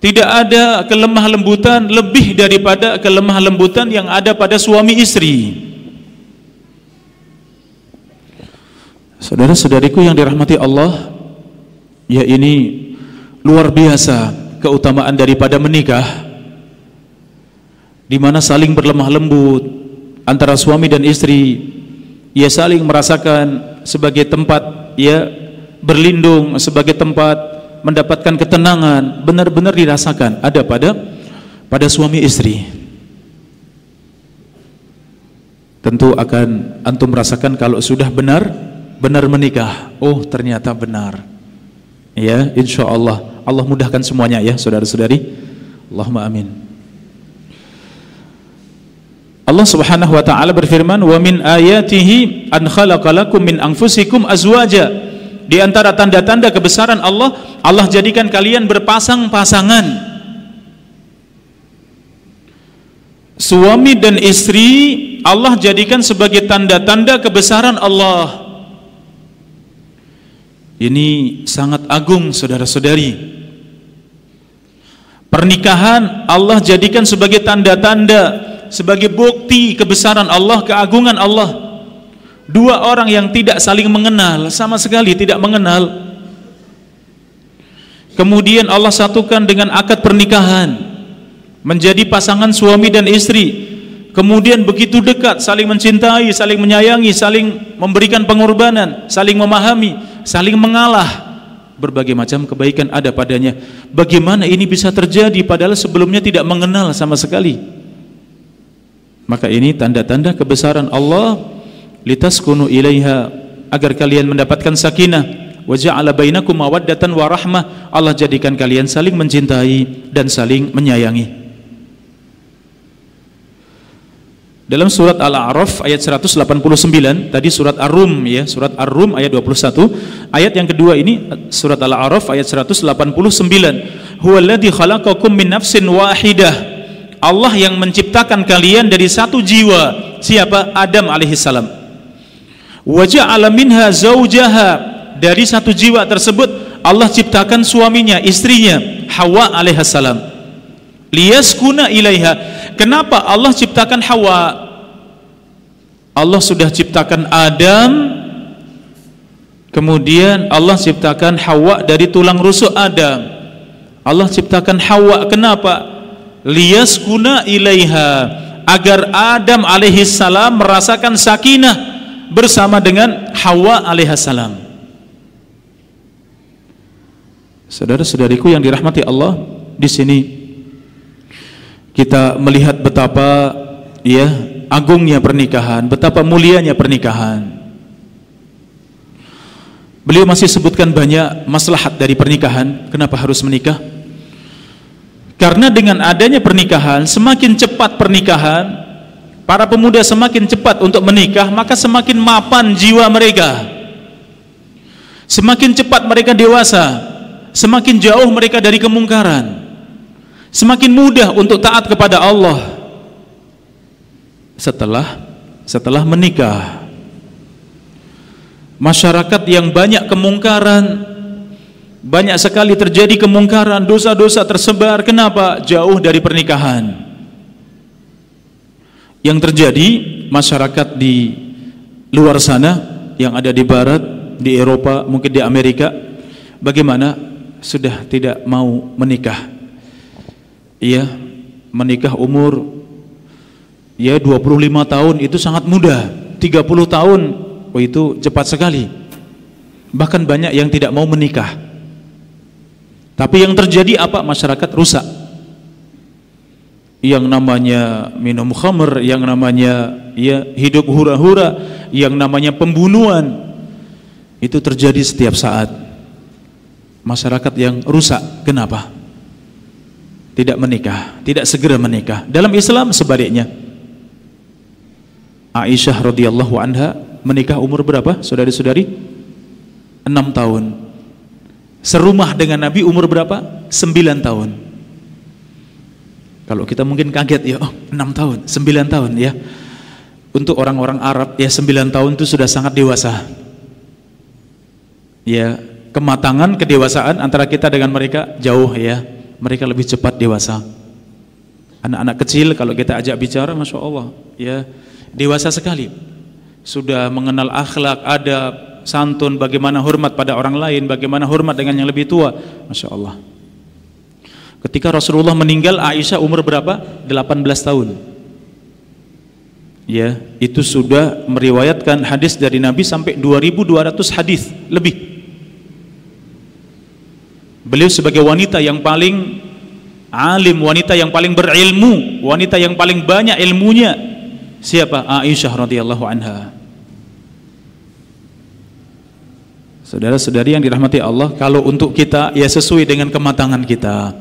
Tidak ada kelemah lembutan lebih daripada kelemah lembutan yang ada pada suami istri. Saudara-saudariku yang dirahmati Allah, ya ini luar biasa keutamaan daripada menikah, di mana saling berlemah lembut antara suami dan istri, ia saling merasakan sebagai tempat ya berlindung, sebagai tempat mendapatkan ketenangan, benar-benar dirasakan ada pada pada suami istri. Tentu akan antum merasakan kalau sudah benar benar menikah. Oh ternyata benar. Ya insya Allah, Allah mudahkan semuanya ya saudara-saudari. Allahumma amin. Allah Subhanahu wa taala berfirman, "Wa min ayatihi an khalaqa lakum min anfusikum azwaja." Di antara tanda-tanda kebesaran Allah, Allah jadikan kalian berpasang-pasangan. Suami dan istri Allah jadikan sebagai tanda-tanda kebesaran Allah. Ini sangat agung, saudara-saudari. Pernikahan Allah jadikan sebagai tanda-tanda sebagai bukti kebesaran Allah, keagungan Allah. Dua orang yang tidak saling mengenal, sama sekali tidak mengenal, kemudian Allah satukan dengan akad pernikahan, menjadi pasangan suami dan istri. Kemudian begitu dekat, saling mencintai, saling menyayangi, saling memberikan pengorbanan, saling memahami, saling mengalah. Berbagai macam kebaikan ada padanya. Bagaimana ini bisa terjadi padahal sebelumnya tidak mengenal sama sekali? Maka ini tanda-tanda kebesaran Allah. Litaskunu ilaiha, agar kalian mendapatkan sakinah. Wa ja'ala bainakum mawaddatan wa rahmah, Allah jadikan kalian saling mencintai dan saling menyayangi. Dalam surat Al-A'raf ayat seratus delapan puluh sembilan, tadi surat Ar-Rum ya, surat Ar-Rum ayat dua puluh satu. Ayat yang kedua ini surat Al-A'raf ayat seratus delapan puluh sembilan. Huwallazi khalaqakum min nafsin wahidah. Allah yang menciptakan kalian dari satu jiwa. Siapa? Adam alaihissalam. Wa ja'ala minha zawjaha. Dari satu jiwa tersebut Allah ciptakan suaminya, istrinya, Hawa alaihissalam. Liyaskuna ilaiha. Kenapa Allah ciptakan Hawa? Allah sudah ciptakan Adam, kemudian Allah ciptakan Hawa dari tulang rusuk Adam. Allah ciptakan Hawa, kenapa? Liyaskuna ilaiha, agar Adam alaihissalam merasakan sakinah bersama dengan Hawa alaihissalam. Saudara-saudariku yang dirahmati Allah, di sini kita melihat betapa ya agungnya pernikahan, betapa mulianya pernikahan. Beliau masih sebutkan banyak maslahat dari pernikahan. Kenapa harus menikah? Karena dengan adanya pernikahan, semakin cepat pernikahan, para pemuda semakin cepat untuk menikah, maka semakin mapan jiwa mereka. Semakin cepat mereka dewasa, semakin jauh mereka dari kemungkaran. Semakin mudah untuk taat kepada Allah setelah setelah menikah. Masyarakat yang banyak kemungkaran, banyak sekali terjadi kemungkaran, dosa-dosa tersebar. Kenapa? Jauh dari pernikahan. Yang terjadi masyarakat di luar sana, yang ada di barat, di Eropa, mungkin di Amerika, bagaimana sudah tidak mau menikah. Iya, menikah umur ya dua puluh lima tahun itu sangat muda, tiga puluh tahun oh itu cepat sekali. Bahkan banyak yang tidak mau menikah. Tapi yang terjadi apa? Masyarakat rusak. Yang namanya minum khamr, yang namanya ya hidup hura-hura, yang namanya pembunuhan, itu terjadi setiap saat. Masyarakat yang rusak. Kenapa? Tidak menikah, tidak segera menikah. Dalam Islam sebaliknya. Aisyah radhiyallahu anha menikah umur berapa, saudari-saudari? enam tahun. Serumah dengan Nabi umur berapa? sembilan tahun. Kalau kita mungkin kaget ya, oh, enam tahun, sembilan tahun ya. Untuk orang-orang Arab ya sembilan tahun itu sudah sangat dewasa. Ya, kematangan, kedewasaan antara kita dengan mereka jauh ya. Mereka lebih cepat dewasa. Anak-anak kecil kalau kita ajak bicara, masya Allah, ya dewasa sekali. Sudah mengenal akhlak, adab, santun, bagaimana hormat pada orang lain, bagaimana hormat dengan yang lebih tua, masya Allah. Ketika Rasulullah meninggal, Aisyah umur berapa? delapan belas tahun. Ya, itu sudah meriwayatkan hadis dari Nabi sampai dua ribu dua ratus hadis lebih. Beliau sebagai wanita yang paling alim, wanita yang paling berilmu, wanita yang paling banyak ilmunya. Siapa? Aisyah radhiyallahu anha. Saudara-saudari yang dirahmati Allah, kalau untuk kita ya sesuai dengan kematangan kita.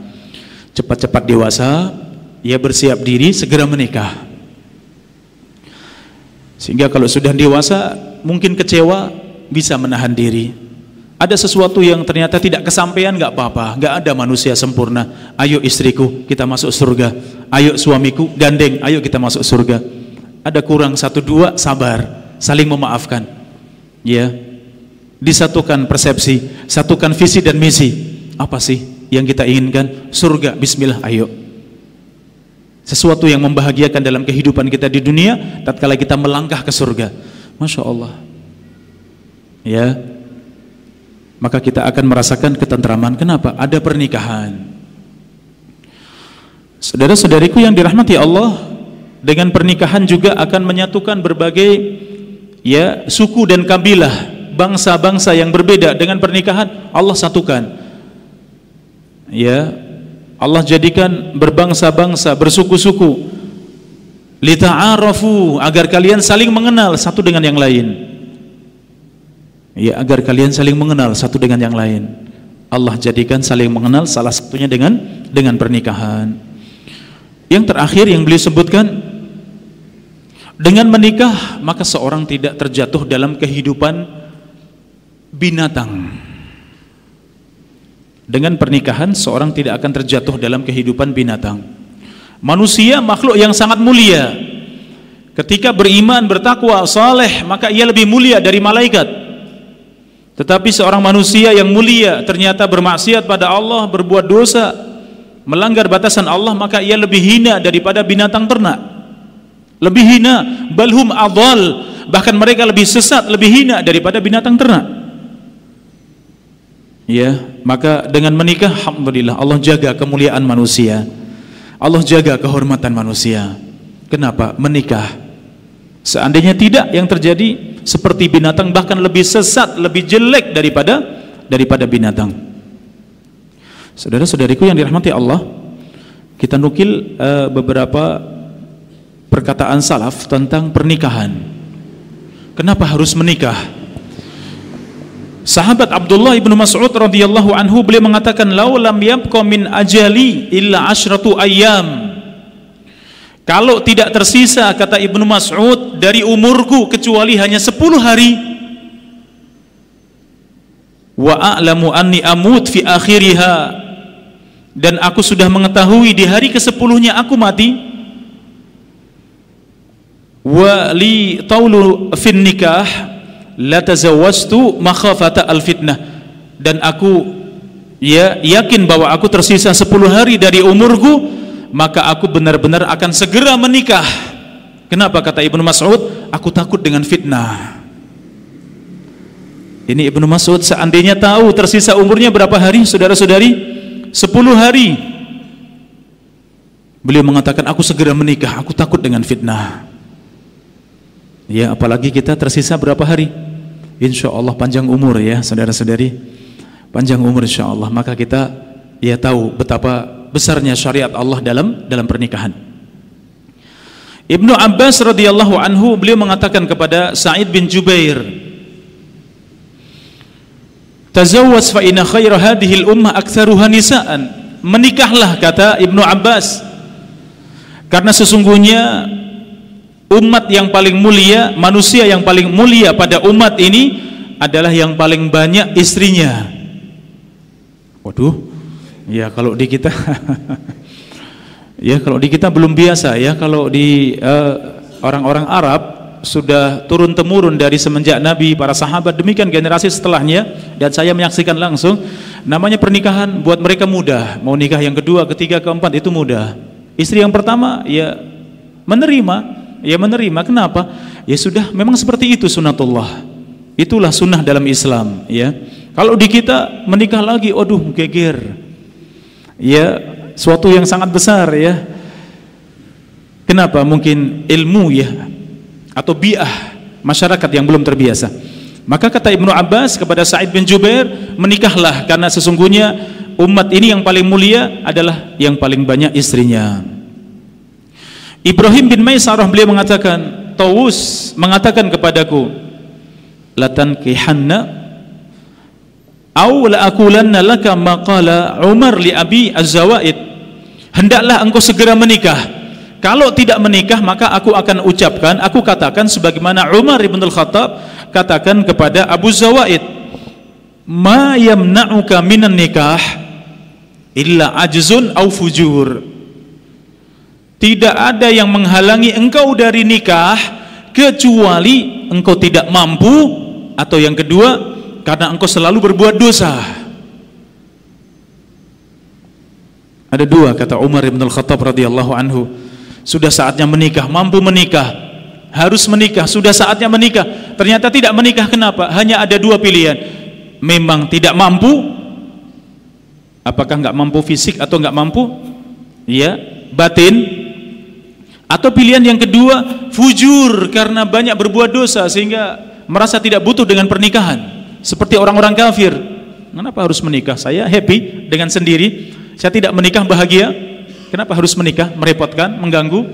Cepat-cepat dewasa, ya bersiap diri segera menikah. Sehingga kalau sudah dewasa, mungkin kecewa, bisa menahan diri. Ada sesuatu yang ternyata tidak kesampaian, gak apa-apa, gak ada manusia sempurna. Ayo istriku, kita masuk surga. Ayo suamiku, gandeng, ayo kita masuk surga. Ada kurang satu dua, sabar, saling memaafkan. Ya, disatukan persepsi, satukan visi dan misi. Apa sih yang kita inginkan? Surga, bismillah, ayo. sesuatu yang membahagiakan dalam kehidupan kita di dunia tatkala kita melangkah ke surga. Masya Allah, ya, maka kita akan merasakan ketentraman. Kenapa? Ada pernikahan. Saudara-saudariku yang dirahmati Allah, dengan pernikahan juga akan menyatukan berbagai, ya, suku dan kabilah, bangsa-bangsa yang berbeda. Dengan pernikahan Allah satukan, ya, Allah jadikan berbangsa-bangsa, bersuku-suku, lita'arafu, agar kalian saling mengenal satu dengan yang lain, ya, agar kalian saling mengenal satu dengan yang lain. Allah jadikan saling mengenal salah satunya dengan dengan pernikahan. Yang terakhir yang beliau sebutkan, dengan menikah maka seorang tidak terjatuh dalam kehidupan binatang. Dengan pernikahan seorang tidak akan terjatuh dalam kehidupan binatang. Manusia makhluk yang sangat mulia. Ketika beriman, bertakwa, saleh, maka ia lebih mulia dari malaikat. Tetapi seorang manusia yang mulia ternyata bermaksiat pada Allah, berbuat dosa, melanggar batasan Allah, maka ia lebih hina daripada binatang ternak. Lebih hina, balhum adhal, bahkan mereka lebih sesat, lebih hina daripada binatang ternak. Ya, maka dengan menikah, alhamdulillah, Allah jaga kemuliaan manusia, Allah jaga kehormatan manusia. Kenapa? Menikah. Seandainya tidak, yang terjadi seperti binatang, bahkan lebih sesat, lebih jelek daripada daripada binatang. Saudara-saudariku yang dirahmati Allah, kita nukil uh, beberapa perkataan salaf tentang pernikahan. Kenapa harus menikah? Sahabat Abdullah bin Mas'ud radhiyallahu anhu, beliau mengatakan, "Laulam yabqa min ajali illa asyratu ayyam." Kalau tidak tersisa, kata Ibnu Mas'ud, dari umurku kecuali hanya sepuluh hari. "Wa a'lamu anni amut fi akhiriha." Dan aku sudah mengetahui di hari kesepuluhnya aku mati. Wa li taulu fin nikah la tazawwajtu makhafata al fitnah. Dan aku, ya, yakin bahwa aku tersisa sepuluh hari dari umurku, maka aku benar-benar akan segera menikah. Kenapa, kata Ibnu Mas'ud? Aku takut dengan fitnah. Ini Ibnu Mas'ud seandainya tahu tersisa umurnya berapa hari, saudara-saudari, sepuluh hari, beliau mengatakan, aku segera menikah, aku takut dengan fitnah. Ya, apalagi kita tersisa berapa hari? Insya Allah panjang umur, ya, saudara-saudari, panjang umur insya Allah. Maka kita, ya, tahu betapa besarnya syariat Allah dalam dalam pernikahan. Ibnu Abbas radhiyallahu anhu, beliau mengatakan kepada Sa'id bin Jubair, "Tazawwaz fa inna khaira hadhihi al-ummah aktsaruha nisaan." Menikahlah, kata Ibnu Abbas, karena sesungguhnya umat yang paling mulia, manusia yang paling mulia pada umat ini adalah yang paling banyak istrinya. Waduh, ya, kalau di kita ya, kalau di kita belum biasa, ya. Kalau di uh, orang-orang Arab sudah turun-temurun dari semenjak Nabi, para sahabat, demikian generasi setelahnya, dan saya menyaksikan langsung, namanya pernikahan buat mereka mudah. Mau nikah yang kedua, ketiga, keempat itu mudah. Istri yang pertama, ya, menerima. Ya, menerima. Kenapa? Ya sudah, memang seperti itu sunatullah. Itulah sunnah dalam Islam, ya. Kalau di kita menikah lagi, aduh, geger. Ya, suatu yang sangat besar, ya. Kenapa? Mungkin ilmu, ya, atau bi'ah masyarakat yang belum terbiasa. Maka kata Ibnu Abbas kepada Sa'id bin Jubair, "Menikahlah, karena sesungguhnya umat ini yang paling mulia adalah yang paling banyak istrinya." Ibrahim bin Maysarah, beliau mengatakan, Tawus mengatakan kepadaku, "Latankihanna aw la'akulanna laka maqala Umar li abi az-zawaid." Hendaklah engkau segera menikah. Kalau tidak menikah, maka aku akan ucapkan, aku katakan sebagaimana Umar bin Al-Khattab katakan kepada Abu Zawaid, "Ma yamna'uka minan nikah illa ajzun aw fujur." Tidak ada yang menghalangi engkau dari nikah kecuali engkau tidak mampu, atau yang kedua, karena engkau selalu berbuat dosa. Ada dua, kata Umar bin Al-Khattab radhiyallahu anhu. sudah saatnya menikah, mampu menikah, harus menikah, sudah saatnya menikah, ternyata tidak menikah. Kenapa? Hanya ada dua pilihan, memang tidak mampu, apakah nggak mampu fisik atau nggak mampu ya batin, atau pilihan yang kedua fujur karena banyak berbuat dosa sehingga merasa tidak butuh dengan pernikahan seperti orang-orang kafir. Kenapa harus menikah? Saya happy dengan sendiri, saya tidak menikah bahagia. Kenapa harus menikah? Merepotkan, mengganggu,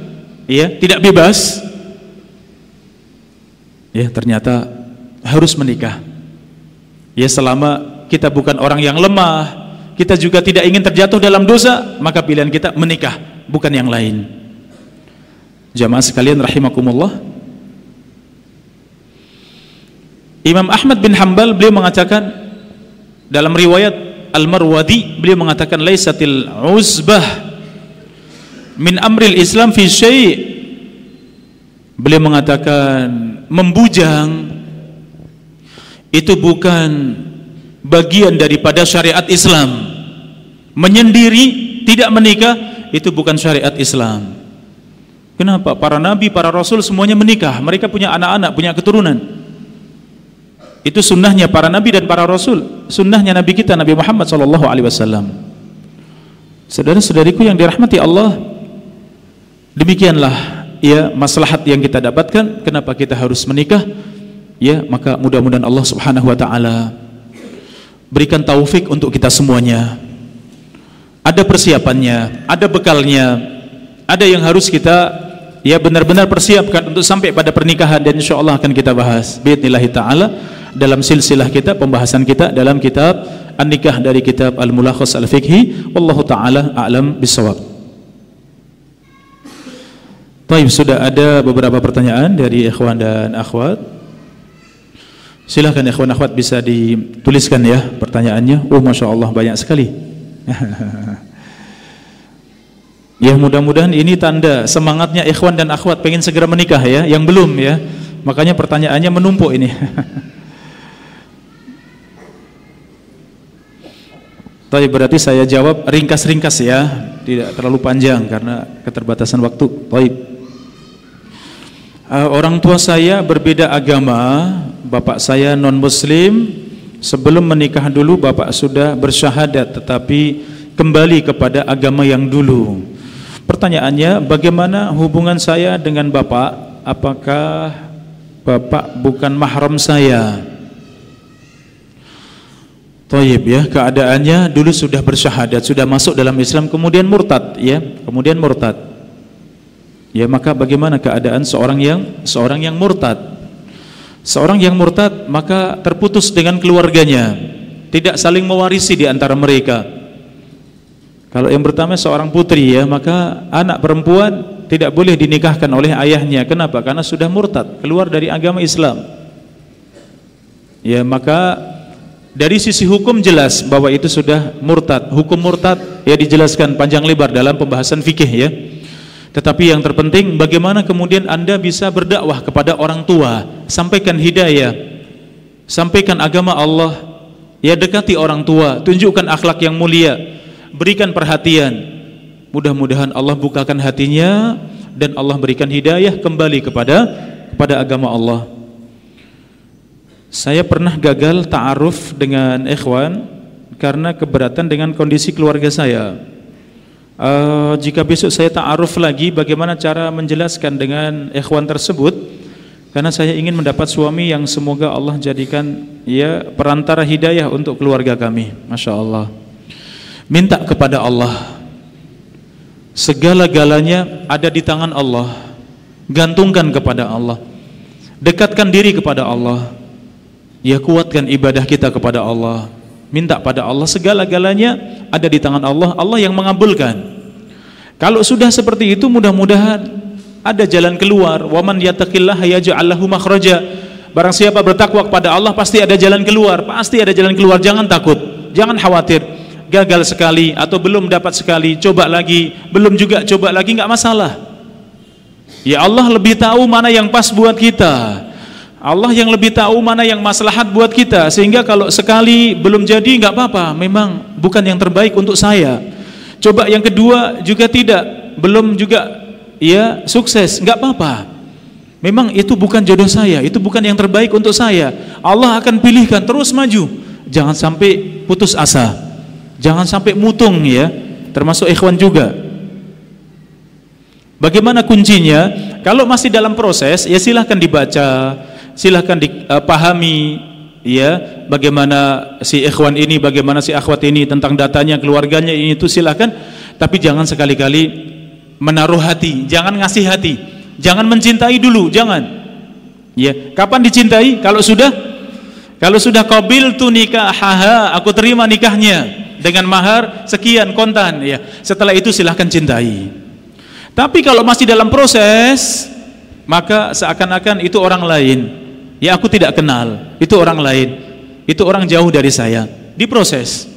ya, tidak bebas. Ya, ternyata harus menikah. Ya, selama kita bukan orang yang lemah, kita juga tidak ingin terjatuh dalam dosa, maka pilihan kita menikah, bukan yang lain. Jamaah sekalian rahimakumullah, Imam Ahmad bin Hanbal beliau mengatakan dalam riwayat Al-Marwadi, beliau mengatakan laisatil uzbah min amril Islam fi syai'. Beliau mengatakan membujang itu bukan bagian daripada syariat Islam. Menyendiri, tidak menikah, itu bukan syariat Islam. Kenapa? Para nabi, para rasul semuanya menikah, mereka punya anak-anak, punya keturunan. Itu sunnahnya para nabi dan para rasul, sunnahnya nabi kita Nabi Muhammad sallallahu alaihi wasallam. Saudara-saudariku yang dirahmati Allah, demikianlah ya maslahat yang kita dapatkan kenapa kita harus menikah. Ya, maka mudah-mudahan Allah Subhanahu wa taala berikan taufik untuk kita semuanya. Ada persiapannya, ada bekalnya, ada yang harus kita ya benar-benar persiapkan untuk sampai pada pernikahan, dan insya Allah akan kita bahas bi'idnillahi ta'ala dalam silsilah kita, pembahasan kita dalam kitab An Nikah dari kitab Al-Mulakhkhas al-Fiqhi. Wallahu ta'ala a'lam bisawab. Baik, sudah ada beberapa pertanyaan dari ikhwan dan akhwat. Silahkan ikhwan akhwat bisa dituliskan ya pertanyaannya. Oh masya Allah banyak sekali. Ya, mudah-mudahan ini tanda semangatnya ikhwan dan akhwat pengen segera menikah ya, yang belum ya. Makanya pertanyaannya menumpuk ini. Tapi berarti saya jawab ringkas-ringkas ya, tidak terlalu panjang karena keterbatasan waktu. Baik. Uh, orang tua saya berbeda agama, bapak saya non-muslim. Sebelum menikah dulu bapak sudah bersyahadat tetapi kembali kepada agama yang dulu. Pertanyaannya, bagaimana hubungan saya dengan bapak? Apakah bapak bukan mahram saya? Thayyib ya, keadaannya dulu sudah bersyahadat, sudah masuk dalam Islam, kemudian murtad ya, kemudian murtad. Ya, maka bagaimana keadaan seorang yang seorang yang murtad? Seorang yang murtad maka terputus dengan keluarganya, tidak saling mewarisi di antara mereka. Kalau yang pertama seorang putri ya, maka anak perempuan tidak boleh dinikahkan oleh ayahnya. Kenapa? Karena sudah murtad, keluar dari agama Islam. Ya, maka dari sisi hukum jelas bahwa itu sudah murtad. Hukum murtad ya dijelaskan panjang lebar dalam pembahasan fikih ya. Tetapi yang terpenting bagaimana kemudian Anda bisa berdakwah kepada orang tua, sampaikan hidayah, sampaikan agama Allah. Ya, dekati orang tua, tunjukkan akhlak yang mulia, berikan perhatian. Mudah-mudahan Allah bukakan hatinya dan Allah berikan hidayah kembali kepada kepada agama Allah. Saya pernah gagal ta'aruf dengan ikhwan karena keberatan dengan kondisi keluarga saya. Uh, jika besok saya ta'aruf lagi, bagaimana cara menjelaskan dengan ikhwan tersebut? Karena saya ingin mendapat suami yang semoga Allah jadikan ya perantara hidayah untuk keluarga kami. Masya Allah. Minta kepada Allah, segala-galanya ada di tangan Allah, gantungkan kepada Allah, dekatkan diri kepada Allah, ya kuatkan ibadah kita kepada Allah, minta pada Allah, segala-galanya ada di tangan Allah, Allah yang mengabulkan. Kalau sudah seperti itu mudah-mudahan ada jalan keluar. Waman yattaqillaha yaj'al lahu makhraja, barang siapa bertakwa kepada Allah pasti ada jalan keluar, pasti ada jalan keluar. Jangan takut, jangan khawatir. Gagal sekali atau belum dapat sekali, coba lagi, belum juga coba lagi, nggak masalah. Ya, Allah lebih tahu mana yang pas buat kita, Allah yang lebih tahu mana yang maslahat buat kita, sehingga kalau sekali belum jadi nggak apa-apa, memang bukan yang terbaik untuk saya. Coba yang kedua juga tidak, belum juga ia sukses, nggak apa-apa. Memang itu bukan jodoh saya, itu bukan yang terbaik untuk saya. Allah akan pilihkan, terus maju. Jangan sampai putus asa, jangan sampai mutung ya, termasuk ikhwan juga. Bagaimana kuncinya? Kalau masih dalam proses, ya silahkan dibaca, silahkan dipahami ya, bagaimana si ikhwan ini, bagaimana si akhwat ini, tentang datanya, keluarganya ini itu silahkan. Tapi jangan sekali-kali menaruh hati, jangan ngasih hati, jangan mencintai dulu, jangan. Ya, kapan dicintai? Kalau sudah, kalau sudah qabiltu nikahaha, aku terima nikahnya dengan mahar sekian kontan. Ya, setelah itu silahkan cintai. Tapi kalau masih dalam proses, maka seakan-akan itu orang lain. Ya, aku tidak kenal, itu orang lain, itu orang jauh dari saya. Diproses,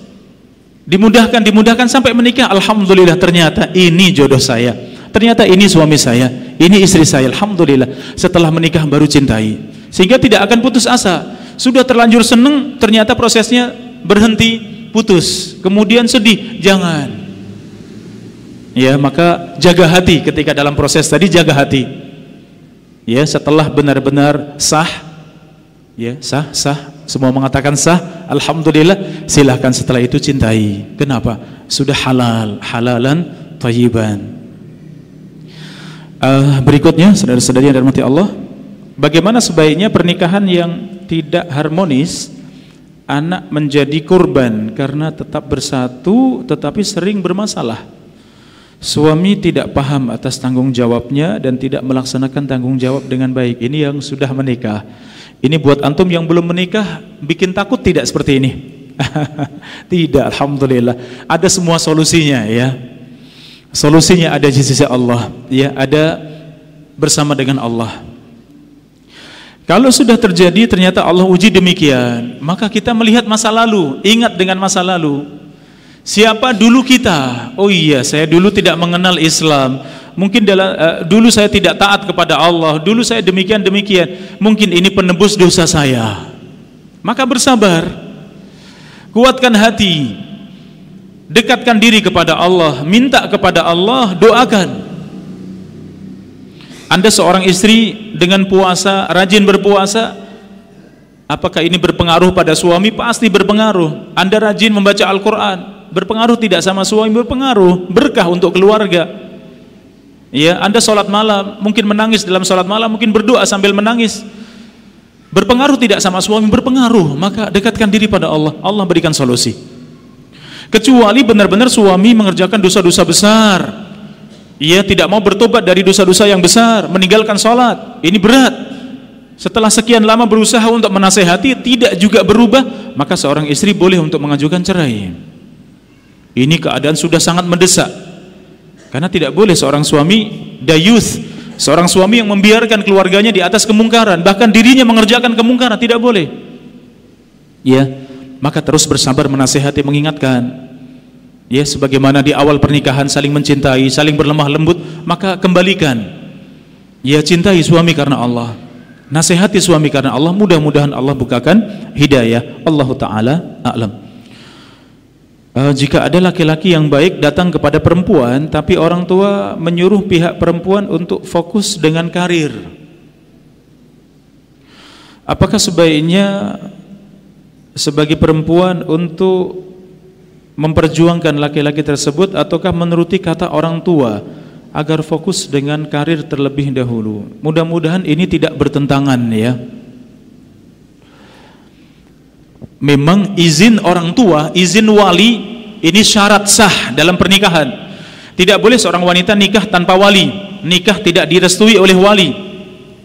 dimudahkan, dimudahkan sampai menikah. Alhamdulillah, ternyata ini jodoh saya, ternyata ini suami saya, ini istri saya. Alhamdulillah, setelah menikah baru cintai, sehingga tidak akan putus asa. Sudah terlanjur seneng, ternyata prosesnya berhenti, putus, kemudian sedih, jangan. Ya, maka jaga hati ketika dalam proses tadi, jaga hati. Ya, setelah benar-benar sah. Ya, sah, sah, semua mengatakan sah, alhamdulillah, silahkan setelah itu cintai. Kenapa? Sudah halal, halalan thayyiban. Uh, berikutnya, saudara-saudari yang dirahmati Allah, bagaimana sebaiknya pernikahan yang tidak harmonis, anak menjadi kurban karena tetap bersatu tetapi sering bermasalah. Suami tidak paham atas tanggung jawabnya dan tidak melaksanakan tanggung jawab dengan baik. Ini yang sudah menikah. Ini buat antum yang belum menikah, bikin takut tidak seperti ini? Tidak, alhamdulillah. Ada semua solusinya ya. Solusinya ada di sisi Allah, ya, ada bersama dengan Allah. Kalau sudah terjadi ternyata Allah uji demikian, maka kita melihat masa lalu, ingat dengan masa lalu. Siapa dulu kita? Oh iya, saya dulu tidak mengenal Islam. Mungkin dalam, uh, dulu saya tidak taat kepada Allah. Dulu saya demikian-demikian. Mungkin ini penebus dosa saya. Maka bersabar, kuatkan hati, dekatkan diri kepada Allah, minta kepada Allah, doakan. Anda seorang istri dengan puasa, rajin berpuasa, apakah ini berpengaruh pada suami? Pasti berpengaruh. Anda rajin membaca Al-Quran, berpengaruh tidak sama suami? Berpengaruh, berkah untuk keluarga. Ya, Anda sholat malam, mungkin menangis dalam sholat malam, mungkin berdoa sambil menangis, berpengaruh tidak sama suami? Berpengaruh. Maka dekatkan diri pada Allah, Allah berikan solusi. Kecuali benar-benar suami mengerjakan dosa-dosa besar, ia tidak mau bertobat dari dosa-dosa yang besar, meninggalkan sholat, ini berat. Setelah sekian lama berusaha untuk menasehati, tidak juga berubah, maka seorang istri boleh untuk mengajukan cerai. Ini keadaan sudah sangat mendesak. Karena tidak boleh seorang suami dayuth, seorang suami yang membiarkan keluarganya di atas kemungkaran, bahkan dirinya mengerjakan kemungkaran, tidak boleh. Ya, maka terus bersabar, menasihati, mengingatkan. Ya, sebagaimana di awal pernikahan saling mencintai, saling berlemah lembut, maka kembalikan. Ya, cintai suami karena Allah, nasihati suami karena Allah. Mudah-mudahan Allah bukakan hidayah. Allahu ta'ala a'lam. Uh, jika ada laki-laki yang baik datang kepada perempuan, tapi orang tua menyuruh pihak perempuan untuk fokus dengan karir, apakah sebaiknya sebagai perempuan untuk memperjuangkan laki-laki tersebut, ataukah menuruti kata orang tua agar fokus dengan karir terlebih dahulu? Mudah-mudahan ini tidak bertentangan ya. Memang izin orang tua, izin wali, ini syarat sah dalam pernikahan. Tidak boleh seorang wanita nikah tanpa wali, nikah tidak direstui oleh wali.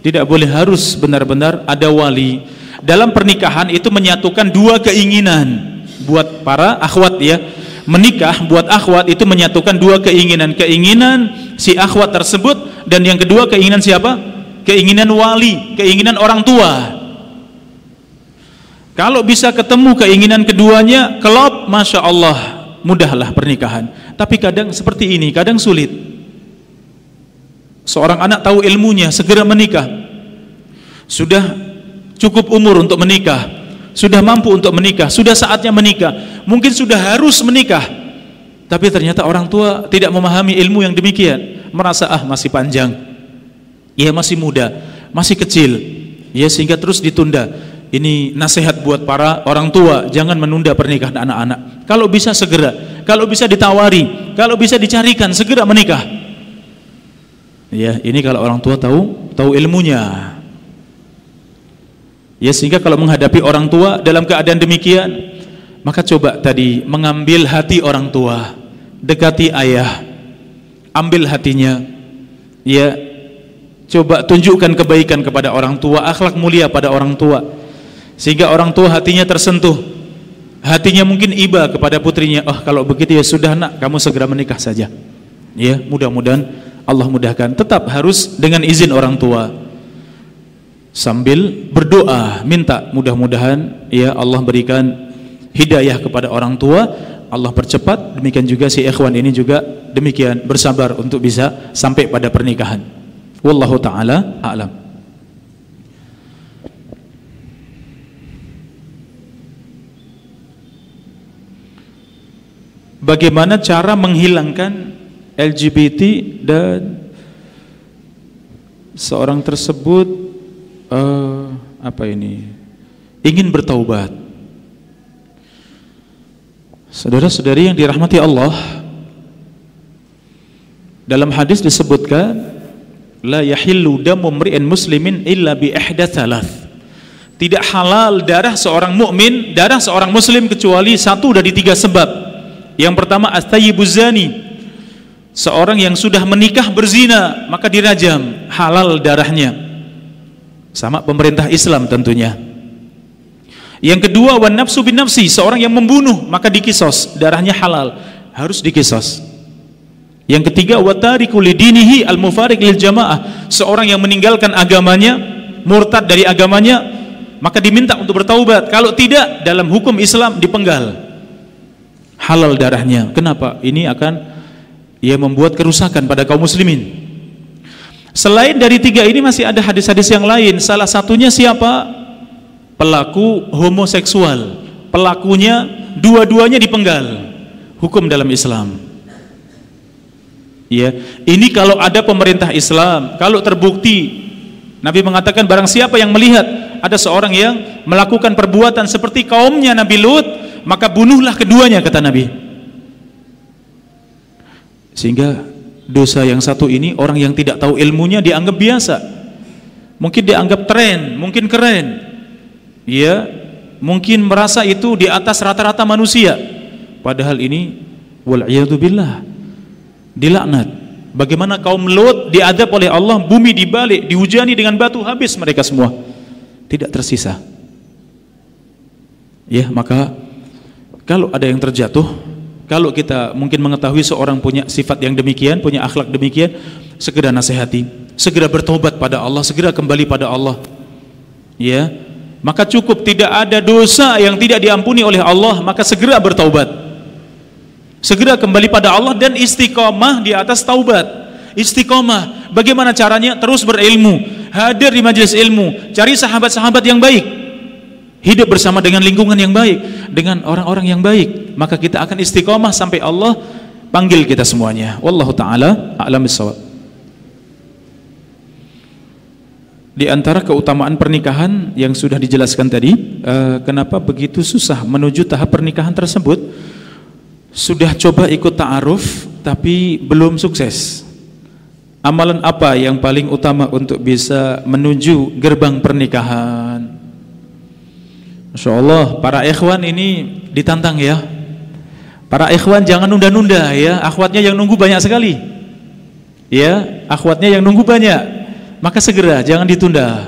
Tidak boleh, harus benar-benar ada wali. Dalam pernikahan itu menyatukan dua keinginan. Buat para akhwat ya, menikah buat akhwat itu menyatukan dua keinginan. Keinginan si akhwat tersebut, dan yang kedua keinginan siapa? Keinginan wali, keinginan orang tua. Kalau bisa ketemu keinginan keduanya, kelop, masya Allah, mudahlah pernikahan. Tapi kadang seperti ini, kadang sulit. Seorang anak tahu ilmunya, segera menikah. Sudah cukup umur untuk menikah, sudah mampu untuk menikah, sudah saatnya menikah, mungkin sudah harus menikah. Tapi ternyata orang tua tidak memahami ilmu yang demikian. merasa ah masih panjang, ya masih muda, masih kecil, ya sehingga terus ditunda. Ini nasihat buat para orang tua, jangan menunda pernikahan anak-anak. Kalau bisa segera, kalau bisa ditawari, kalau bisa dicarikan, segera menikah. Ya, ini kalau orang tua tahu, tahu ilmunya. Ya, sehingga kalau menghadapi orang tua dalam keadaan demikian, maka coba tadi mengambil hati orang tua, dekati ayah, ambil hatinya, ya, coba tunjukkan kebaikan kepada orang tua, akhlak mulia pada orang tua, sehingga orang tua hatinya tersentuh, hatinya mungkin iba kepada putrinya. Oh, kalau begitu ya sudah nak, kamu segera menikah saja, ya mudah-mudahan Allah mudahkan. Tetap harus dengan izin orang tua, sambil berdoa minta mudah-mudahan ya Allah berikan hidayah kepada orang tua, Allah percepat. Demikian juga si ikhwan ini juga demikian, bersabar untuk bisa sampai pada pernikahan. Wallahu ta'ala a'lam. Bagaimana cara menghilangkan L G B T dan seorang tersebut uh, apa ini ingin bertaubat? Saudara-saudari yang dirahmati Allah, dalam hadis disebutkan la yahillu damu mri'in muslimin illa bi ihdatsa thalath. Tidak halal darah seorang mukmin, darah seorang muslim kecuali satu dari tiga sebab. Yang pertama at-thayyibuz zani, seorang yang sudah menikah berzina maka dirajam, halal darahnya, sama pemerintah Islam tentunya. Yang kedua wan nafsu bin nafsi, seorang yang membunuh maka dikisos, darahnya halal, harus dikisos. Yang ketiga watariku lidinihi al-mufariq lil jamaah, seorang yang meninggalkan agamanya, murtad dari agamanya, maka diminta untuk bertaubat. Kalau tidak, dalam hukum Islam dipenggal, halal darahnya. Kenapa? Ini akan ia ya, membuat kerusakan pada kaum muslimin. Selain dari tiga ini masih ada hadis-hadis yang lain. Salah satunya siapa? Pelaku homoseksual, pelakunya dua-duanya dipenggal, hukum dalam Islam. Ya, ini kalau ada pemerintah Islam, kalau terbukti. Nabi mengatakan barang siapa yang melihat ada seorang yang melakukan perbuatan seperti kaumnya Nabi Lut, maka bunuhlah keduanya, kata Nabi. Sehingga dosa yang satu ini, orang yang tidak tahu ilmunya dianggap biasa, mungkin dianggap tren, mungkin keren, ya, mungkin merasa itu di atas rata-rata manusia. Padahal ini wal'iyadzubillah, dilaknat. Bagaimana kaum Lut diadab oleh Allah, bumi dibalik, dihujani dengan batu, habis mereka semua, tidak tersisa. Ya, maka kalau ada yang terjatuh, kalau kita mungkin mengetahui seorang punya sifat yang demikian, punya akhlak demikian, segera nasihati, segera bertobat pada Allah, segera kembali pada Allah. Ya, maka cukup, tidak ada dosa yang tidak diampuni oleh Allah, maka segera bertobat, segera kembali pada Allah dan istiqomah di atas taubat. Istiqomah, bagaimana caranya? Terus berilmu, hadir di majelis ilmu, cari sahabat-sahabat yang baik, hidup bersama dengan lingkungan yang baik, dengan orang-orang yang baik, maka kita akan istiqomah sampai Allah panggil kita semuanya. Wallahu ta'ala a'lam bissawab. Di antara keutamaan pernikahan yang sudah dijelaskan tadi, eh, kenapa begitu susah menuju tahap pernikahan tersebut? Sudah coba ikut ta'aruf tapi belum sukses. Amalan apa yang paling utama untuk bisa menuju gerbang pernikahan? Insyaallah para ikhwan ini ditantang ya. Para ikhwan jangan nunda-nunda ya. Akhwatnya yang nunggu banyak sekali. Ya, akhwatnya yang nunggu banyak. Maka segera, jangan ditunda.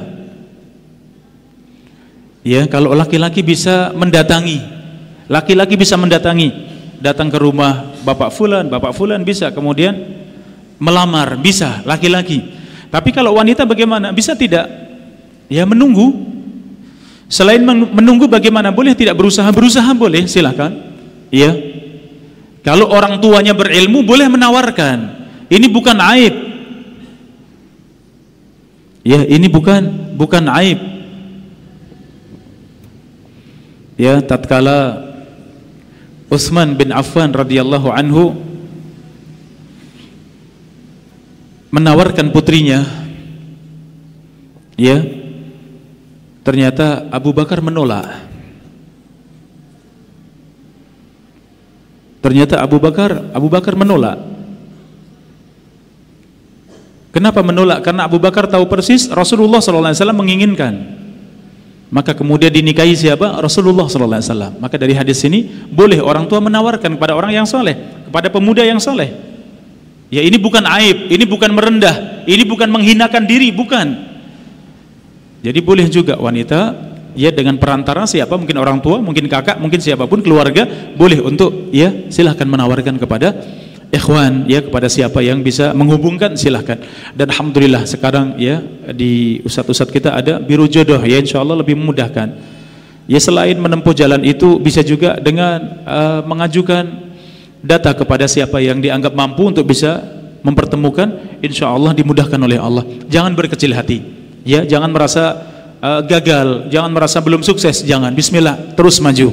Ya, kalau laki-laki bisa mendatangi. Laki-laki bisa mendatangi. Datang ke rumah Bapak fulan, Bapak fulan bisa, kemudian melamar bisa laki-laki. Tapi kalau wanita bagaimana? Bisa tidak? Ya menunggu. Selain menunggu bagaimana? Boleh tidak berusaha? Berusaha boleh, silakan. Iya. Kalau orang tuanya berilmu boleh menawarkan. Ini bukan aib. Ya, ini bukan bukan aib. Ya, tatkala Utsman bin Affan radhiyallahu anhu menawarkan putrinya, ya, ternyata Abu Bakar menolak. Ternyata Abu Bakar Abu Bakar menolak. Kenapa menolak? Karena Abu Bakar tahu persis Rasulullah shallallahu alaihi wasallam menginginkan. Maka kemudian dinikahi siapa? Rasulullah shallallahu alaihi wasallam. Maka dari hadis ini boleh orang tua menawarkan kepada orang yang soleh, kepada pemuda yang soleh. Ya, ini bukan aib, ini bukan merendah, ini bukan menghinakan diri, bukan. Jadi boleh juga wanita, ya, dengan perantara siapa, mungkin orang tua, mungkin kakak, mungkin siapapun keluarga, boleh untuk, ya, silahkan menawarkan kepada ikhwan, ya, kepada siapa yang bisa menghubungkan, silahkan. Dan alhamdulillah sekarang, ya, di ustadz-ustadz kita ada biru jodoh, ya, insya Allah lebih memudahkan, ya. Selain menempuh jalan itu, bisa juga dengan uh, mengajukan data kepada siapa yang dianggap mampu untuk bisa mempertemukan, insya Allah dimudahkan oleh Allah. Jangan berkecil hati, ya, jangan merasa gagal, jangan merasa belum sukses, jangan. Bismillah, terus maju.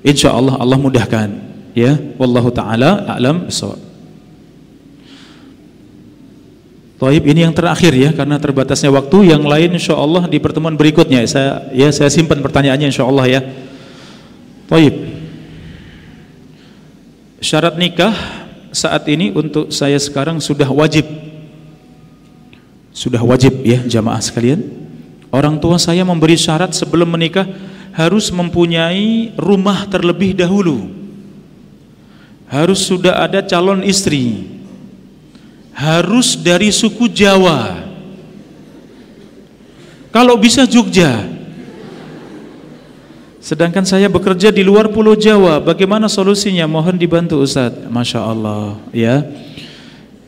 Insya Allah Allah mudahkan. Ya, wallahu taala a'lam bissawab. Taib, ini yang terakhir, ya, karena terbatasnya waktu. Yang lain insya Allah di pertemuan berikutnya. Saya, ya, saya simpan pertanyaannya insya Allah, ya. Taib. Syarat nikah saat ini untuk saya sekarang sudah wajib, sudah wajib, ya, jamaah sekalian. Orang tua saya memberi syarat sebelum menikah harus mempunyai rumah terlebih dahulu, harus sudah ada calon istri, harus dari suku Jawa, kalau bisa Jogja. Sedangkan saya bekerja di luar Pulau Jawa, bagaimana solusinya? Mohon dibantu Ustadz. Masya Allah, ya.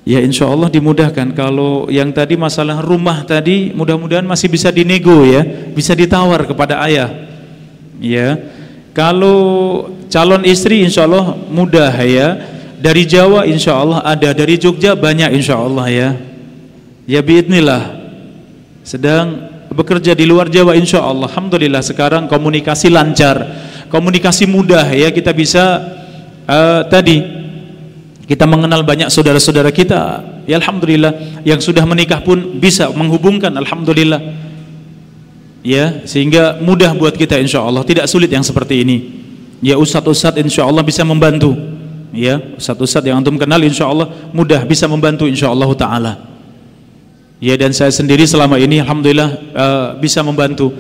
Ya, insya Allah dimudahkan. Kalau yang tadi masalah rumah tadi, mudah-mudahan masih bisa dinego, ya, bisa ditawar kepada ayah, ya. Kalau calon istri insya Allah mudah, ya. Dari Jawa insya Allah ada, dari Jogja banyak insya Allah, ya. Ya, biidnillah. Sedang bekerja di luar Jawa insya Allah, alhamdulillah sekarang komunikasi lancar, komunikasi mudah, ya. Kita bisa uh, tadi kita mengenal banyak saudara-saudara kita, ya, alhamdulillah. Yang sudah menikah pun bisa menghubungkan, alhamdulillah, ya. Sehingga mudah buat kita insya Allah, tidak sulit yang seperti ini, ya. Ustadz-ustadz insya Allah bisa membantu, ya. Ustadz-ustadz yang antum kenal insya Allah mudah bisa membantu insya Allah ta'ala, ya. Dan saya sendiri selama ini alhamdulillah uh, bisa membantu,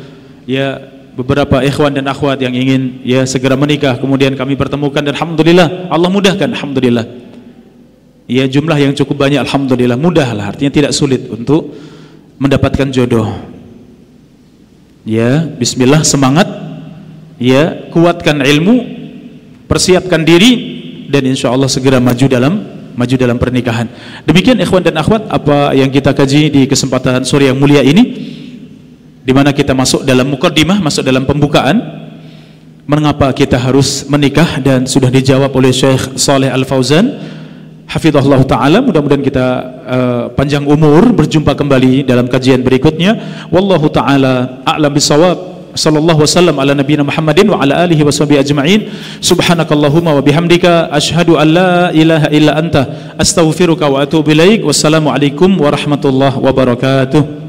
ya, beberapa ikhwan dan akhwat yang ingin, ya, segera menikah, kemudian kami pertemukan dan alhamdulillah Allah mudahkan, alhamdulillah. Ya, jumlah yang cukup banyak, alhamdulillah. Mudahlah, artinya tidak sulit untuk mendapatkan jodoh. Ya, bismillah, semangat, ya, kuatkan ilmu, persiapkan diri, dan insya Allah segera maju dalam maju dalam pernikahan. Demikian ikhwan dan akhwat apa yang kita kaji di kesempatan sore yang mulia ini, di mana kita masuk dalam mukaddimah, masuk dalam pembukaan mengapa kita harus menikah, dan sudah dijawab oleh Syaikh Sholeh al Fauzan hafizahullah ta'ala. Mudah-mudahan kita uh, panjang umur, berjumpa kembali dalam kajian berikutnya. Wallahu ta'ala a'lam bisawab. Sallallahu wasallam ala nabiyina Muhammadin wa ala alihi washabihi ajma'in. Subhanakallahumma wa bihamdika asyhadu an la ilaha illa anta astaghfiruka wa atubu ilaik. Wassalamu alaikum warahmatullahi wabarakatuh.